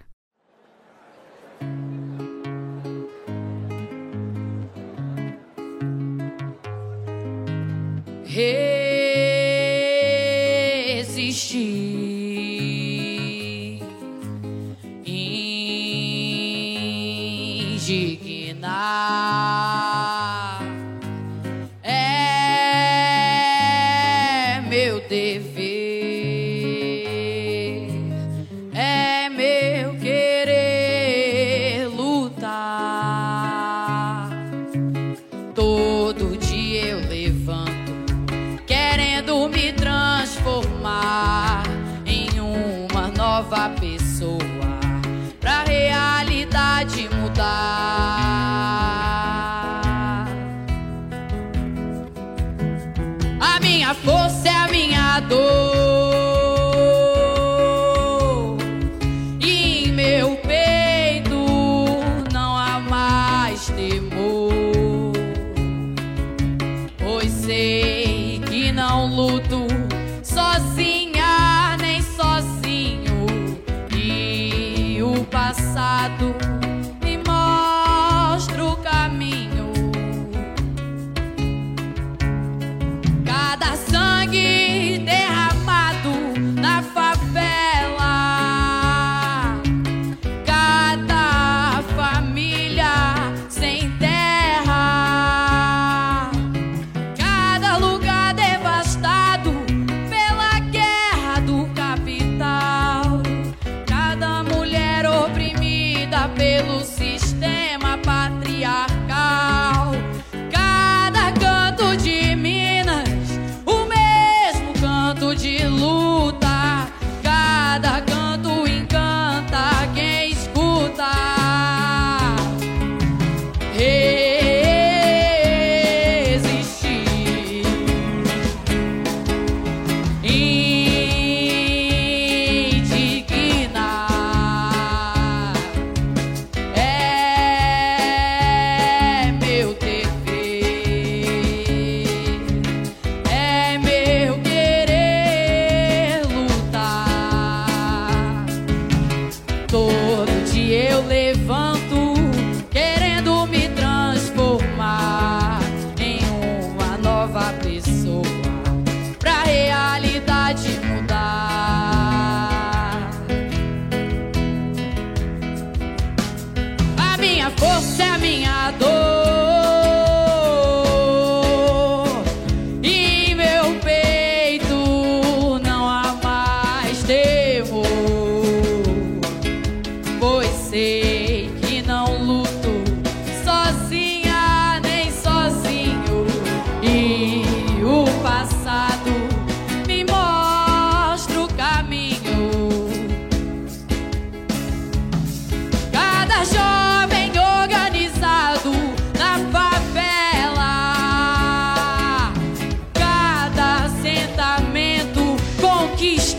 Resistir, indignar é meu dever, é meu querer lutar. Todo dia eu levanto querendo me transformar em uma nova pessoa, pra realidade mudar.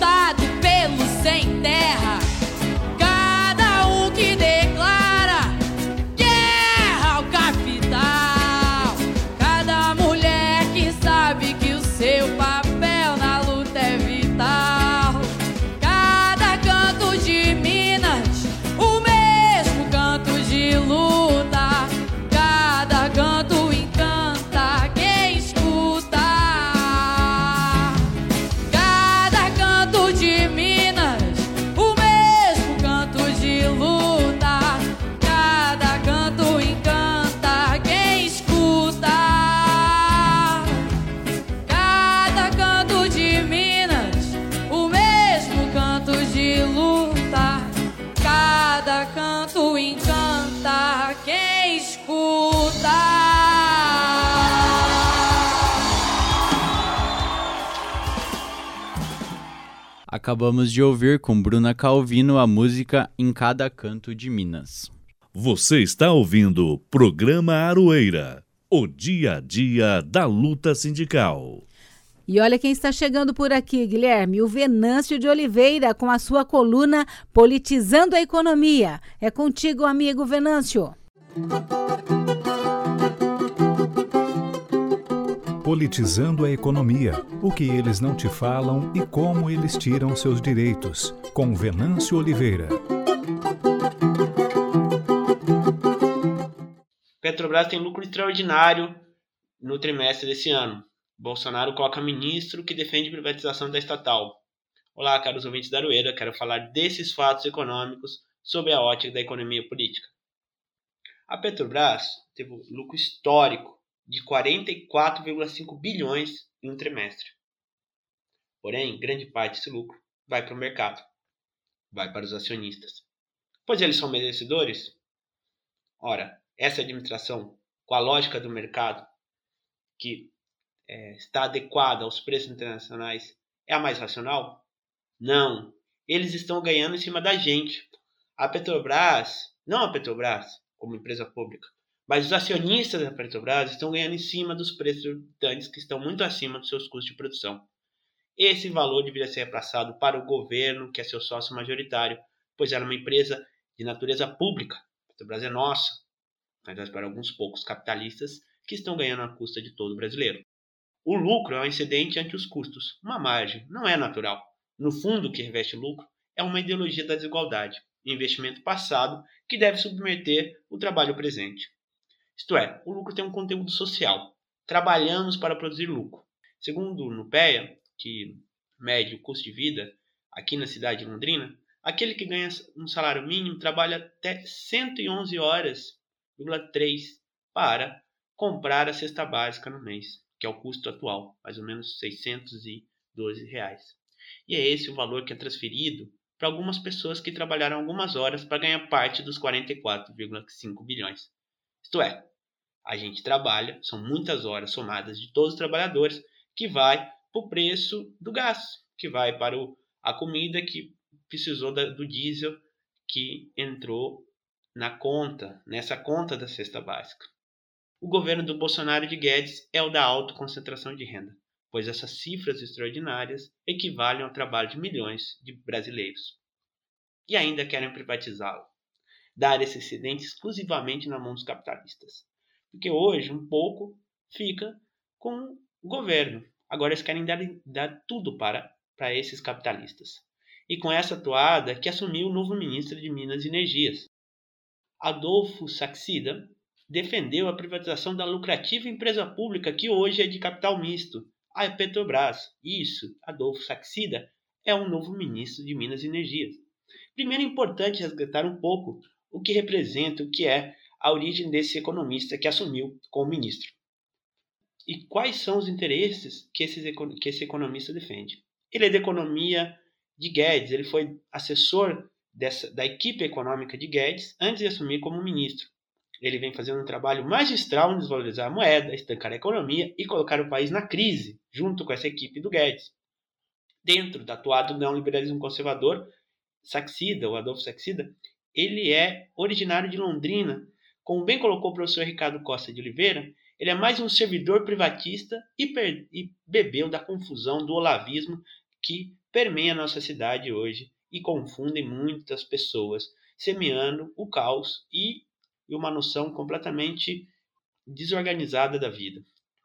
Estado pelo sem terra. Cada um que declara guerra ao capital. Cada mulher que sabe que o seu papel na luta é vital. Cada canto de Minas, o mesmo canto de luta. Cada canto encanta quem escuta. Cada canto de Minas, o mesmo canto de luta. Cada canto encanta quem escuta. Cada canto de Minas, o mesmo canto de luta. Cada canto encanta quem escuta. Acabamos de ouvir com Bruna Calvino a música Em Cada Canto de Minas. Você está ouvindo o programa Aroeira, o dia a dia da luta sindical. E olha quem está chegando por aqui, Guilherme, o Venâncio de Oliveira com a sua coluna Politizando a Economia. É contigo, amigo Venâncio. Politizando a economia, o que eles não te falam e como eles tiram seus direitos, com Venâncio Oliveira. Petrobras tem lucro extraordinário no trimestre desse ano. Bolsonaro coloca ministro que defende privatização da estatal. Olá, caros ouvintes da Aroeira, quero falar desses fatos econômicos sob a ótica da economia política. A Petrobras teve um lucro histórico de 44,5 bilhões em um trimestre. Porém, grande parte desse lucro vai para o mercado, vai para os acionistas. Pois eles são merecedores? Ora, essa administração, com a lógica do mercado, que está adequada aos preços internacionais, é a mais racional? Não, eles estão ganhando em cima da gente. A Petrobras, não a Petrobras como empresa pública, mas os acionistas da Petrobras estão ganhando em cima dos preços exorbitantes que estão muito acima dos seus custos de produção. Esse valor deveria ser repassado para o governo, que é seu sócio majoritário, pois era uma empresa de natureza pública. A Petrobras é nossa, mas para alguns poucos capitalistas que estão ganhando à custa de todo brasileiro. O lucro é um excedente ante os custos, uma margem, não é natural. No fundo, o que reveste o lucro é uma ideologia da desigualdade, investimento passado que deve submeter o trabalho presente. Isto é, o lucro tem um conteúdo social. Trabalhamos para produzir lucro. Segundo o NUPEA, que mede o custo de vida aqui na cidade de Londrina, aquele que ganha um salário mínimo trabalha até 111 horas,3 para comprar a cesta básica no mês, que é o custo atual, mais ou menos R$ 612. E é esse o valor que é transferido para algumas pessoas que trabalharam algumas horas para ganhar parte dos 44,5 bilhões. Isto é, a gente trabalha, são muitas horas somadas de todos os trabalhadores, que vai para o preço do gás, que vai para a comida que precisou do diesel que entrou nessa conta da cesta básica. O governo do Bolsonaro e de Guedes é o da autoconcentração de renda, pois essas cifras extraordinárias equivalem ao trabalho de milhões de brasileiros. E ainda querem privatizá-lo, dar esse excedente exclusivamente na mão dos capitalistas. Porque hoje, um pouco fica com o governo. Agora eles querem dar tudo para esses capitalistas. E com essa toada que assumiu o novo ministro de Minas e Energias. Adolfo Sachsida defendeu a privatização da lucrativa empresa pública que hoje é de capital misto, a Petrobras. Isso, Adolfo Sachsida é o novo ministro de Minas e Energias. Primeiro é importante resgatar um pouco o que representa, o que é a origem desse economista que assumiu como ministro. E quais são os interesses que esse economista defende? Ele é da economia de Guedes, ele foi assessor da equipe econômica de Guedes antes de assumir como ministro. Ele vem fazendo um trabalho magistral em desvalorizar a moeda, estancar a economia e colocar o país na crise, junto com essa equipe do Guedes. Dentro da toada do neoliberalismo conservador, Sachsida, o Adolfo Sachsida, ele é originário de Londrina. Como bem colocou o professor Ricardo Costa de Oliveira, ele é mais um servidor privatista e bebeu da confusão do olavismo que permeia a nossa cidade hoje e confundem muitas pessoas, semeando o caos e uma noção completamente desorganizada da vida,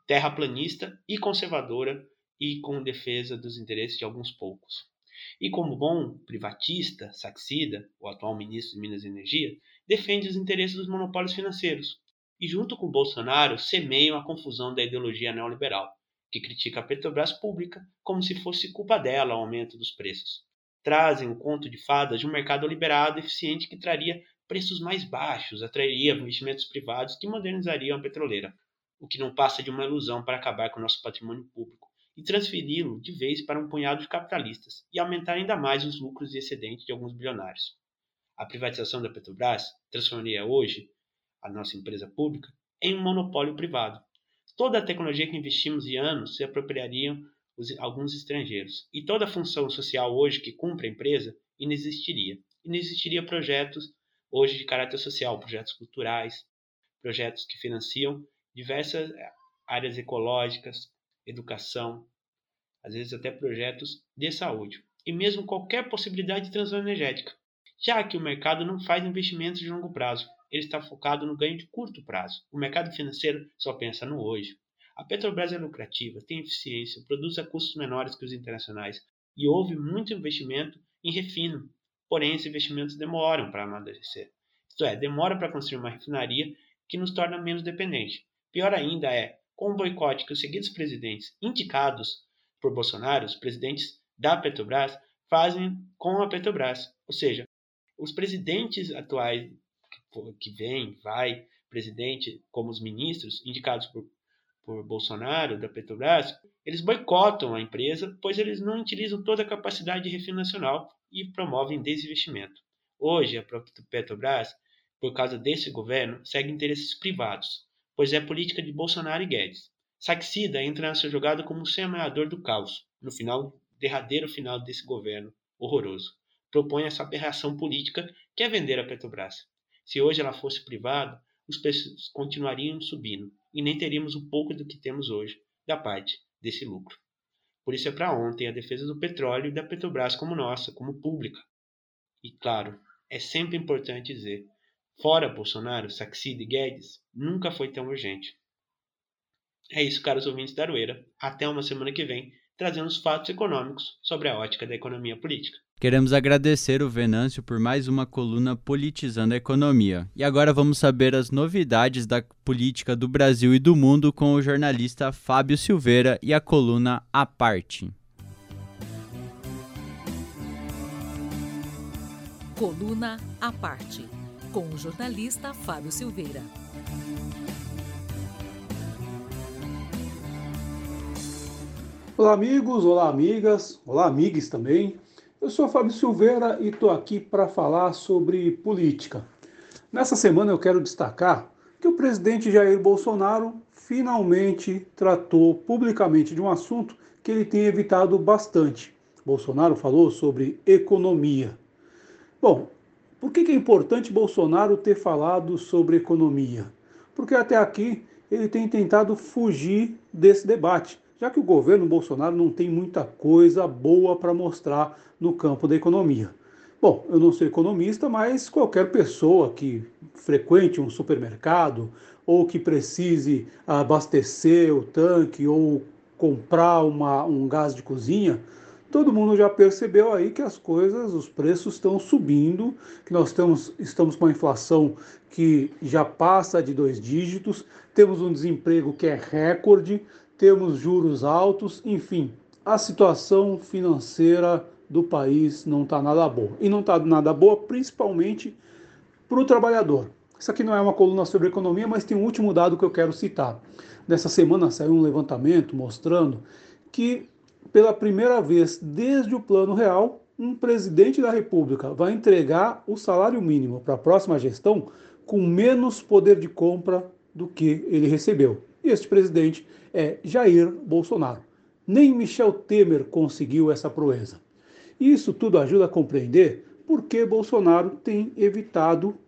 terraplanista e conservadora e com defesa dos interesses de alguns poucos. E como bom privatista, Sachsida, o atual ministro de Minas e Energia, defende os interesses dos monopólios financeiros e, junto com Bolsonaro, semeiam a confusão da ideologia neoliberal, que critica a Petrobras pública como se fosse culpa dela o aumento dos preços. Trazem o conto de fadas de um mercado liberado e eficiente que traria preços mais baixos, atrairia investimentos privados que modernizariam a petroleira, o que não passa de uma ilusão para acabar com o nosso patrimônio público e transferi-lo de vez para um punhado de capitalistas e aumentar ainda mais os lucros e excedentes de alguns bilionários. A privatização da Petrobras transformaria hoje a nossa empresa pública em um monopólio privado. Toda a tecnologia que investimos em anos se apropriariam alguns estrangeiros, e toda a função social hoje que cumpre a empresa inexistiria. Inexistiria projetos hoje de caráter social, projetos culturais, projetos que financiam diversas áreas ecológicas, educação, às vezes até projetos de saúde, e mesmo qualquer possibilidade de transição energética, já que o mercado não faz investimentos de longo prazo, ele está focado no ganho de curto prazo. O mercado financeiro só pensa no hoje. A Petrobras é lucrativa, tem eficiência, produz a custos menores que os internacionais e houve muito investimento em refino, porém esses investimentos demoram para amadurecer. Isto é, demora para construir uma refinaria que nos torna menos dependente. Pior ainda é, com o boicote que os seguintes presidentes indicados por Bolsonaro, os presidentes da Petrobras, fazem com a Petrobras. Ou seja, os presidentes atuais que vem, vai, presidente, como os ministros indicados por Bolsonaro, da Petrobras, eles boicotam a empresa, pois eles não utilizam toda a capacidade de refino nacional e promovem desinvestimento. Hoje, a própria Petrobras, por causa desse governo, segue interesses privados, pois é política de Bolsonaro e Guedes. Sachsida entra nessa jogada como um semeador do caos, no derradeiro final desse governo horroroso. Propõe essa aberração política que é vender a Petrobras. Se hoje ela fosse privada, os preços continuariam subindo e nem teríamos um pouco do que temos hoje da parte desse lucro. Por isso é para ontem a defesa do petróleo e da Petrobras como nossa, como pública. E claro, é sempre importante dizer, fora Bolsonaro, Sachsida e Guedes, nunca foi tão urgente. É isso, caros ouvintes da Aroeira. Até uma semana que vem, trazendo os fatos econômicos sobre a ótica da economia política. Queremos agradecer o Venâncio por mais uma coluna politizando a economia. E agora vamos saber as novidades da política do Brasil e do mundo com o jornalista Fábio Silveira e a coluna A Parte. Coluna A Parte, com o jornalista Fábio Silveira. Olá amigos, olá amigas, olá amigues também. Eu sou Fábio Silveira e estou aqui para falar sobre política. Nessa semana eu quero destacar que o presidente Jair Bolsonaro finalmente tratou publicamente de um assunto que ele tem evitado bastante. Bolsonaro falou sobre economia. Bom, por que é importante Bolsonaro ter falado sobre economia? Porque até aqui ele tem tentado fugir desse debate, já que o governo Bolsonaro não tem muita coisa boa para mostrar no campo da economia. Bom, eu não sou economista, mas qualquer pessoa que frequente um supermercado ou que precise abastecer o tanque ou comprar um gás de cozinha, todo mundo já percebeu aí que as coisas, os preços estão subindo, que nós estamos com a inflação que já passa de 2 dígitos, temos um desemprego que é recorde, temos juros altos, enfim, a situação financeira do país não está nada boa. E não está nada boa principalmente para o trabalhador. Isso aqui não é uma coluna sobre economia, mas tem um último dado que eu quero citar. Nessa semana saiu um levantamento mostrando que, pela primeira vez desde o Plano Real, um presidente da República vai entregar o salário mínimo para a próxima gestão com menos poder de compra do que ele recebeu. E este presidente é Jair Bolsonaro. Nem Michel Temer conseguiu essa proeza. Isso tudo ajuda a compreender por que Bolsonaro tem evitado,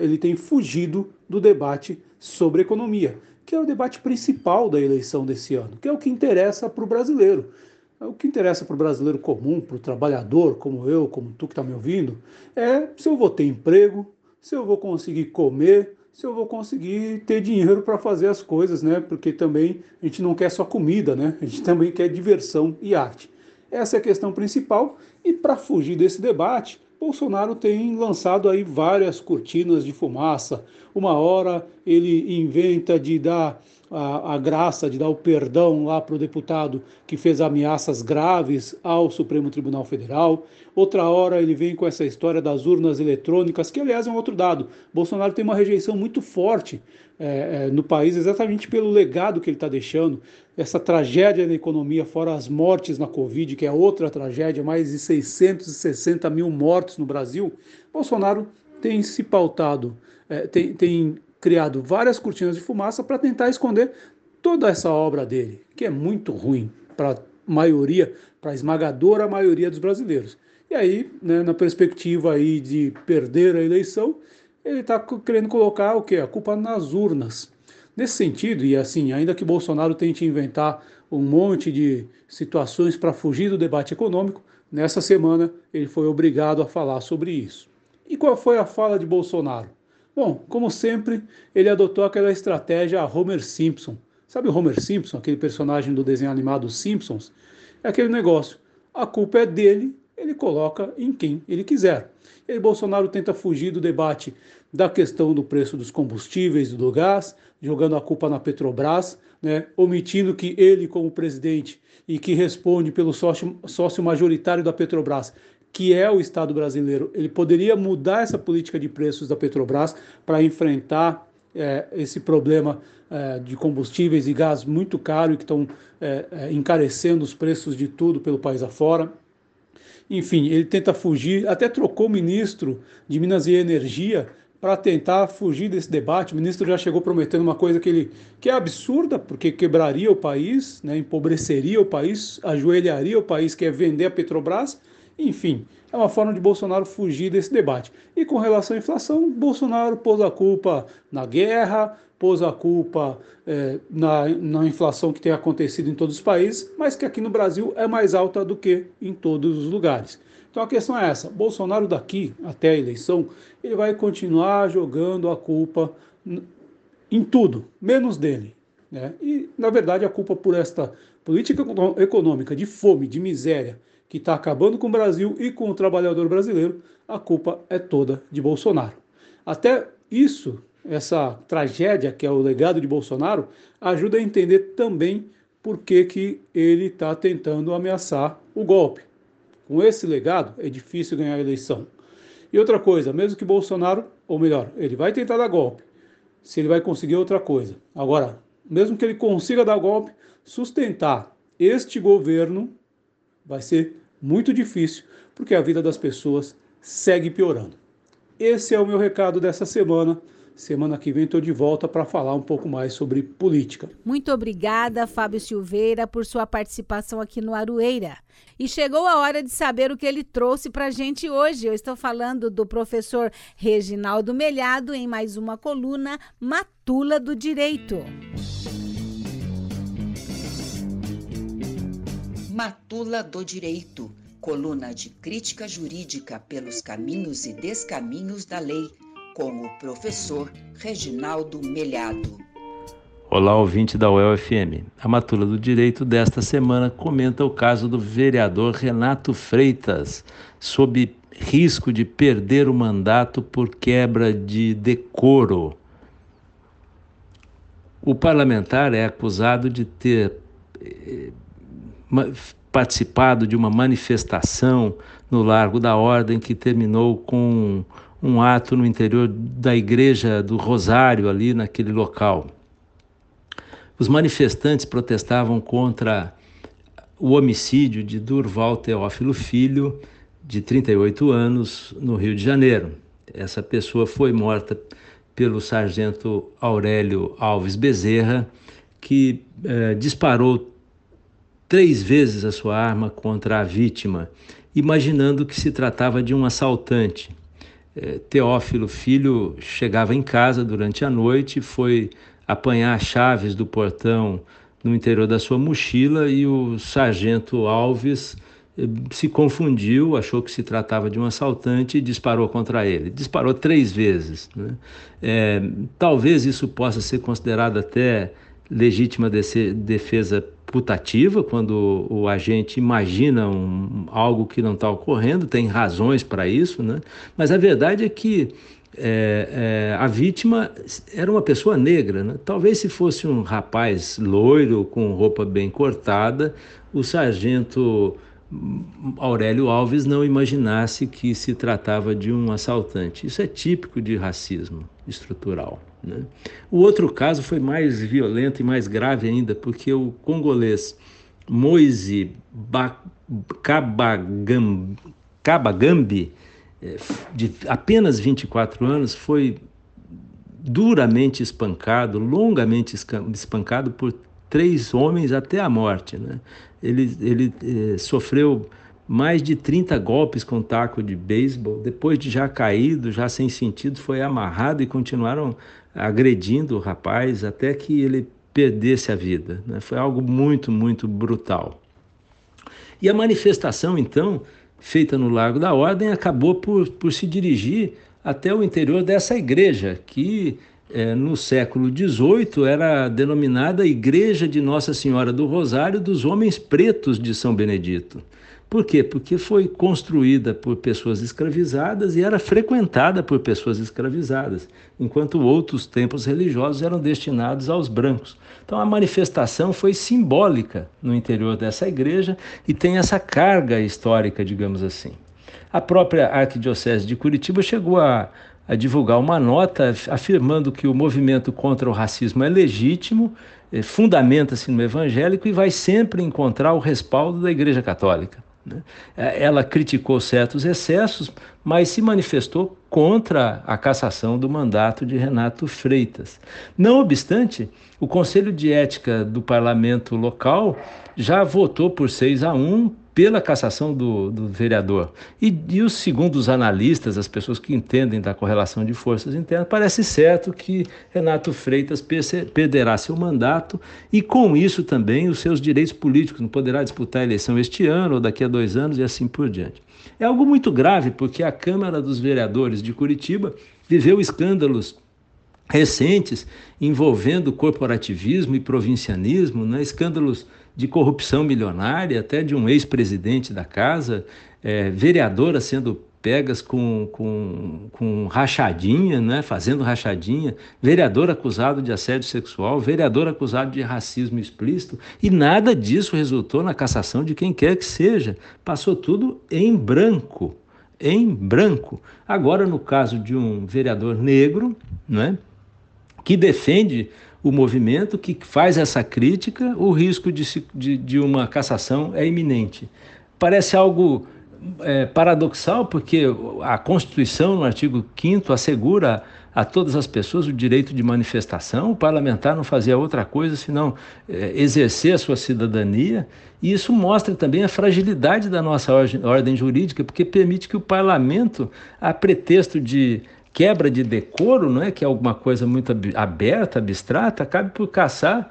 ele tem fugido do debate sobre economia, que é o debate principal da eleição desse ano, que é o que interessa para o brasileiro. O que interessa para o brasileiro comum, para o trabalhador, como eu, como tu que está me ouvindo, é se eu vou ter emprego, se eu vou conseguir comer, se eu vou conseguir ter dinheiro para fazer as coisas, né? Porque também a gente não quer só comida, né? A gente também quer diversão e arte. Essa é a questão principal. E para fugir desse debate, Bolsonaro tem lançado aí várias cortinas de fumaça. Uma hora ele inventa de dar a graça, de dar o perdão lá para o deputado que fez ameaças graves ao Supremo Tribunal Federal. Outra hora ele vem com essa história das urnas eletrônicas, que aliás é um outro dado. Bolsonaro tem uma rejeição muito forte no país, exatamente pelo legado que ele está deixando. Essa tragédia na economia, fora as mortes na Covid, que é outra tragédia, mais de 660 mil mortos no Brasil. Bolsonaro tem se pautado, tem criado várias cortinas de fumaça para tentar esconder toda essa obra dele, que é muito ruim para a maioria, para a esmagadora maioria dos brasileiros. E aí, né, na perspectiva aí de perder a eleição, ele está querendo colocar o quê? A culpa nas urnas. Nesse sentido, e assim, ainda que Bolsonaro tente inventar um monte de situações para fugir do debate econômico, nessa semana ele foi obrigado a falar sobre isso. E qual foi a fala de Bolsonaro? Bom, como sempre, ele adotou aquela estratégia Homer Simpson. Sabe o Homer Simpson, aquele personagem do desenho animado Simpsons? É aquele negócio, a culpa é dele, ele coloca em quem ele quiser. E aí Bolsonaro tenta fugir do debate da questão do preço dos combustíveis, do gás, jogando a culpa na Petrobras, né, omitindo que ele, como presidente, e que responde pelo sócio majoritário da Petrobras, que é o Estado brasileiro, ele poderia mudar essa política de preços da Petrobras para enfrentar esse problema de combustíveis e gás muito caro, que estão encarecendo os preços de tudo pelo país afora. Enfim, ele tenta fugir, até trocou o ministro de Minas e Energia para tentar fugir desse debate. O ministro já chegou prometendo uma coisa que é absurda, porque quebraria o país, né, empobreceria o país, ajoelharia o país, que é vender a Petrobras. Enfim, é uma forma de Bolsonaro fugir desse debate. E com relação à inflação, Bolsonaro pôs a culpa na guerra, pôs a culpa na inflação que tem acontecido em todos os países, mas que aqui no Brasil é mais alta do que em todos os lugares. Então a questão é essa, Bolsonaro daqui até a eleição, ele vai continuar jogando a culpa em tudo, menos dele, né? E na verdade a culpa por esta política econômica de fome, de miséria, que está acabando com o Brasil e com o trabalhador brasileiro, a culpa é toda de Bolsonaro. Até isso, essa tragédia que é o legado de Bolsonaro, ajuda a entender também por que ele está tentando ameaçar o golpe. Com esse legado, é difícil ganhar a eleição. E outra coisa, mesmo que Bolsonaro, ou melhor, ele vai tentar dar golpe, se ele vai conseguir outra coisa. Agora, mesmo que ele consiga dar golpe, sustentar este governo vai ser muito difícil, porque a vida das pessoas segue piorando. Esse é o meu recado dessa semana. Semana que vem estou de volta para falar um pouco mais sobre política. Muito obrigada, Fábio Silveira, por sua participação aqui no Aroeira. E chegou a hora de saber o que ele trouxe para a gente hoje. Eu estou falando do professor Reginaldo Melhado em mais uma coluna Matula do Direito. Matula do Direito, coluna de crítica jurídica pelos caminhos e descaminhos da lei, com o professor Reginaldo Melhado. Olá, ouvinte da UEL FM. A Matula do Direito desta semana comenta o caso do vereador Renato Freitas, sob risco de perder o mandato por quebra de decoro. O parlamentar é acusado de ter participado de uma manifestação no Largo da Ordem que terminou com um ato no interior da Igreja do Rosário, ali naquele local. Os manifestantes protestavam contra o homicídio de Durval Teófilo Filho, de 38 anos, no Rio de Janeiro. Essa pessoa foi morta pelo sargento Aurélio Alves Bezerra, que disparou 3 vezes a sua arma contra a vítima, imaginando que se tratava de um assaltante. Teófilo Filho chegava em casa durante a noite, foi apanhar chaves do portão no interior da sua mochila e o sargento Alves se confundiu, achou que se tratava de um assaltante e disparou contra ele. Disparou 3 vezes. Né? Talvez isso possa ser considerado até legítima defesa putativa, quando o agente imagina algo que não está ocorrendo, tem razões para isso, né? Mas a verdade é que a vítima era uma pessoa negra, né? Talvez se fosse um rapaz loiro, com roupa bem cortada, o sargento Aurélio Alves não imaginasse que se tratava de um assaltante. Isso é típico de racismo estrutural, né? O outro caso foi mais violento e mais grave ainda, porque o congolês Moise Kabagambi, de apenas 24 anos, foi duramente espancado, longamente espancado por 3 homens até a morte, né? Ele sofreu mais de 30 golpes com taco de beisebol. Depois de já caído, já sem sentido, foi amarrado e continuaram agredindo o rapaz até que ele perdesse a vida, né? Foi algo muito, muito brutal. E a manifestação, então, feita no Largo da Ordem, acabou por se dirigir até o interior dessa igreja, que no século XVIII era denominada Igreja de Nossa Senhora do Rosário dos Homens Pretos de São Benedito. Por quê? Porque foi construída por pessoas escravizadas e era frequentada por pessoas escravizadas, enquanto outros templos religiosos eram destinados aos brancos. Então a manifestação foi simbólica no interior dessa igreja e tem essa carga histórica, digamos assim. A própria Arquidiocese de Curitiba chegou a divulgar uma nota afirmando que o movimento contra o racismo é legítimo, fundamenta-se no evangélico e vai sempre encontrar o respaldo da Igreja Católica, né? Ela criticou certos excessos, mas se manifestou contra a cassação do mandato de Renato Freitas. Não obstante, o Conselho de Ética do Parlamento local já votou por 6-1 pela cassação do vereador. E segundo os analistas, as pessoas que entendem da correlação de forças internas, parece certo que Renato Freitas perderá seu mandato e, com isso, também os seus direitos políticos. Não poderá disputar a eleição este ano ou daqui a 2 anos e assim por diante. É algo muito grave, porque a Câmara dos Vereadores de Curitiba viveu escândalos recentes envolvendo corporativismo e provincianismo, né? Escândalos de corrupção milionária, até de um ex-presidente da casa, vereadora sendo pegas com rachadinha, né? Fazendo rachadinha, vereador acusado de assédio sexual, vereador acusado de racismo explícito, e nada disso resultou na cassação de quem quer que seja. Passou tudo em branco, em branco. Agora, no caso de um vereador negro, né, que defende o movimento, que faz essa crítica, o risco de uma cassação é iminente. Parece algo paradoxal, porque a Constituição, no artigo 5º, assegura a todas as pessoas o direito de manifestação. O parlamentar não fazia outra coisa senão exercer a sua cidadania, e isso mostra também a fragilidade da nossa ordem jurídica, porque permite que o parlamento, a pretexto de quebra de decoro, não é, que é alguma coisa muito aberta, abstrata, acabe por caçar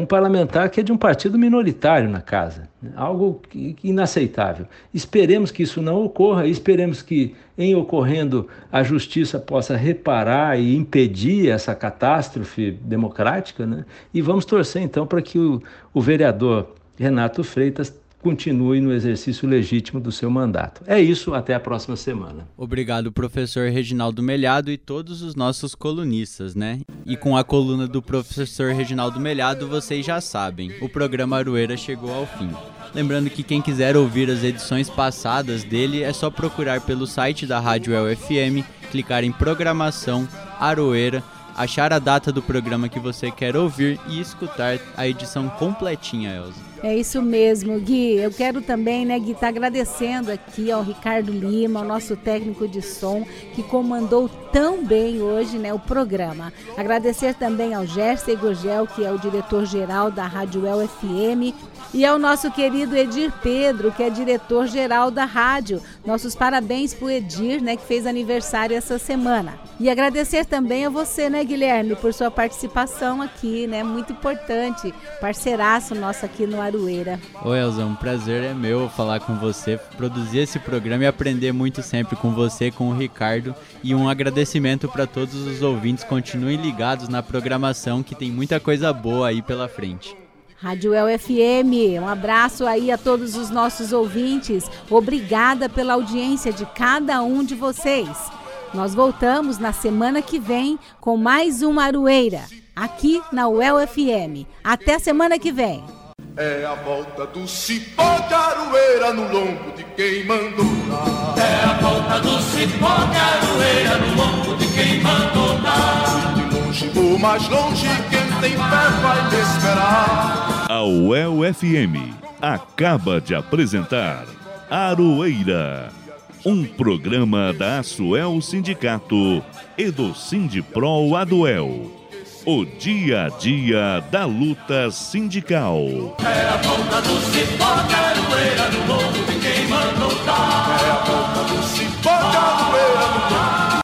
um parlamentar que é de um partido minoritário na casa, né? Algo inaceitável. Esperemos que isso não ocorra, esperemos que, em ocorrendo, a justiça possa reparar e impedir essa catástrofe democrática, né? E vamos torcer, então, para que o vereador Renato Freitas continue no exercício legítimo do seu mandato. É isso, até a próxima semana. Obrigado, professor Reginaldo Melhado, e todos os nossos colunistas, né? E com a coluna do professor Reginaldo Melhado, vocês já sabem, o programa Aroeira chegou ao fim. Lembrando que quem quiser ouvir as edições passadas dele, é só procurar pelo site da Rádio UEL FM, clicar em Programação, Aroeira, achar a data do programa que você quer ouvir e escutar a edição completinha, Elza. É isso mesmo, Gui. Eu quero também, né, Gui, tá agradecendo aqui ao Ricardo Lima, ao nosso técnico de som, que comandou tão bem hoje, né, o programa. Agradecer também ao Gerson Gurgel, que é o diretor-geral da Rádio UEL FM, e ao nosso querido Edir Pedro, que é diretor-geral da rádio. Nossos parabéns pro Edir, né, que fez aniversário essa semana. E agradecer também a você, né, Guilherme, por sua participação aqui, né, muito importante, parceiraço nosso aqui no Aroeira. Oi, Elza, um prazer é meu falar com você, produzir esse programa e aprender muito sempre com você, com o Ricardo, e um agradecimento para todos os ouvintes, continuem ligados na programação que tem muita coisa boa aí pela frente. Rádio UEL FM, um abraço aí a todos os nossos ouvintes. Obrigada pela audiência de cada um de vocês. Nós voltamos na semana que vem com mais uma Aroeira, aqui na UEL FM. Até semana que vem. É a volta do cipó de Aroeira no longo de quem mandou dar. É a volta do cipó de Aroeira no longo de quem mandou dar. De longe ou mais longe, quem tem fé vai te esperar. A UEL FM acaba de apresentar Aroeira, um programa da ASSUEL Sindicato e do SindiprolAduel, o dia a dia da luta sindical. É a volta do cipó de Aroeira no mundo de quem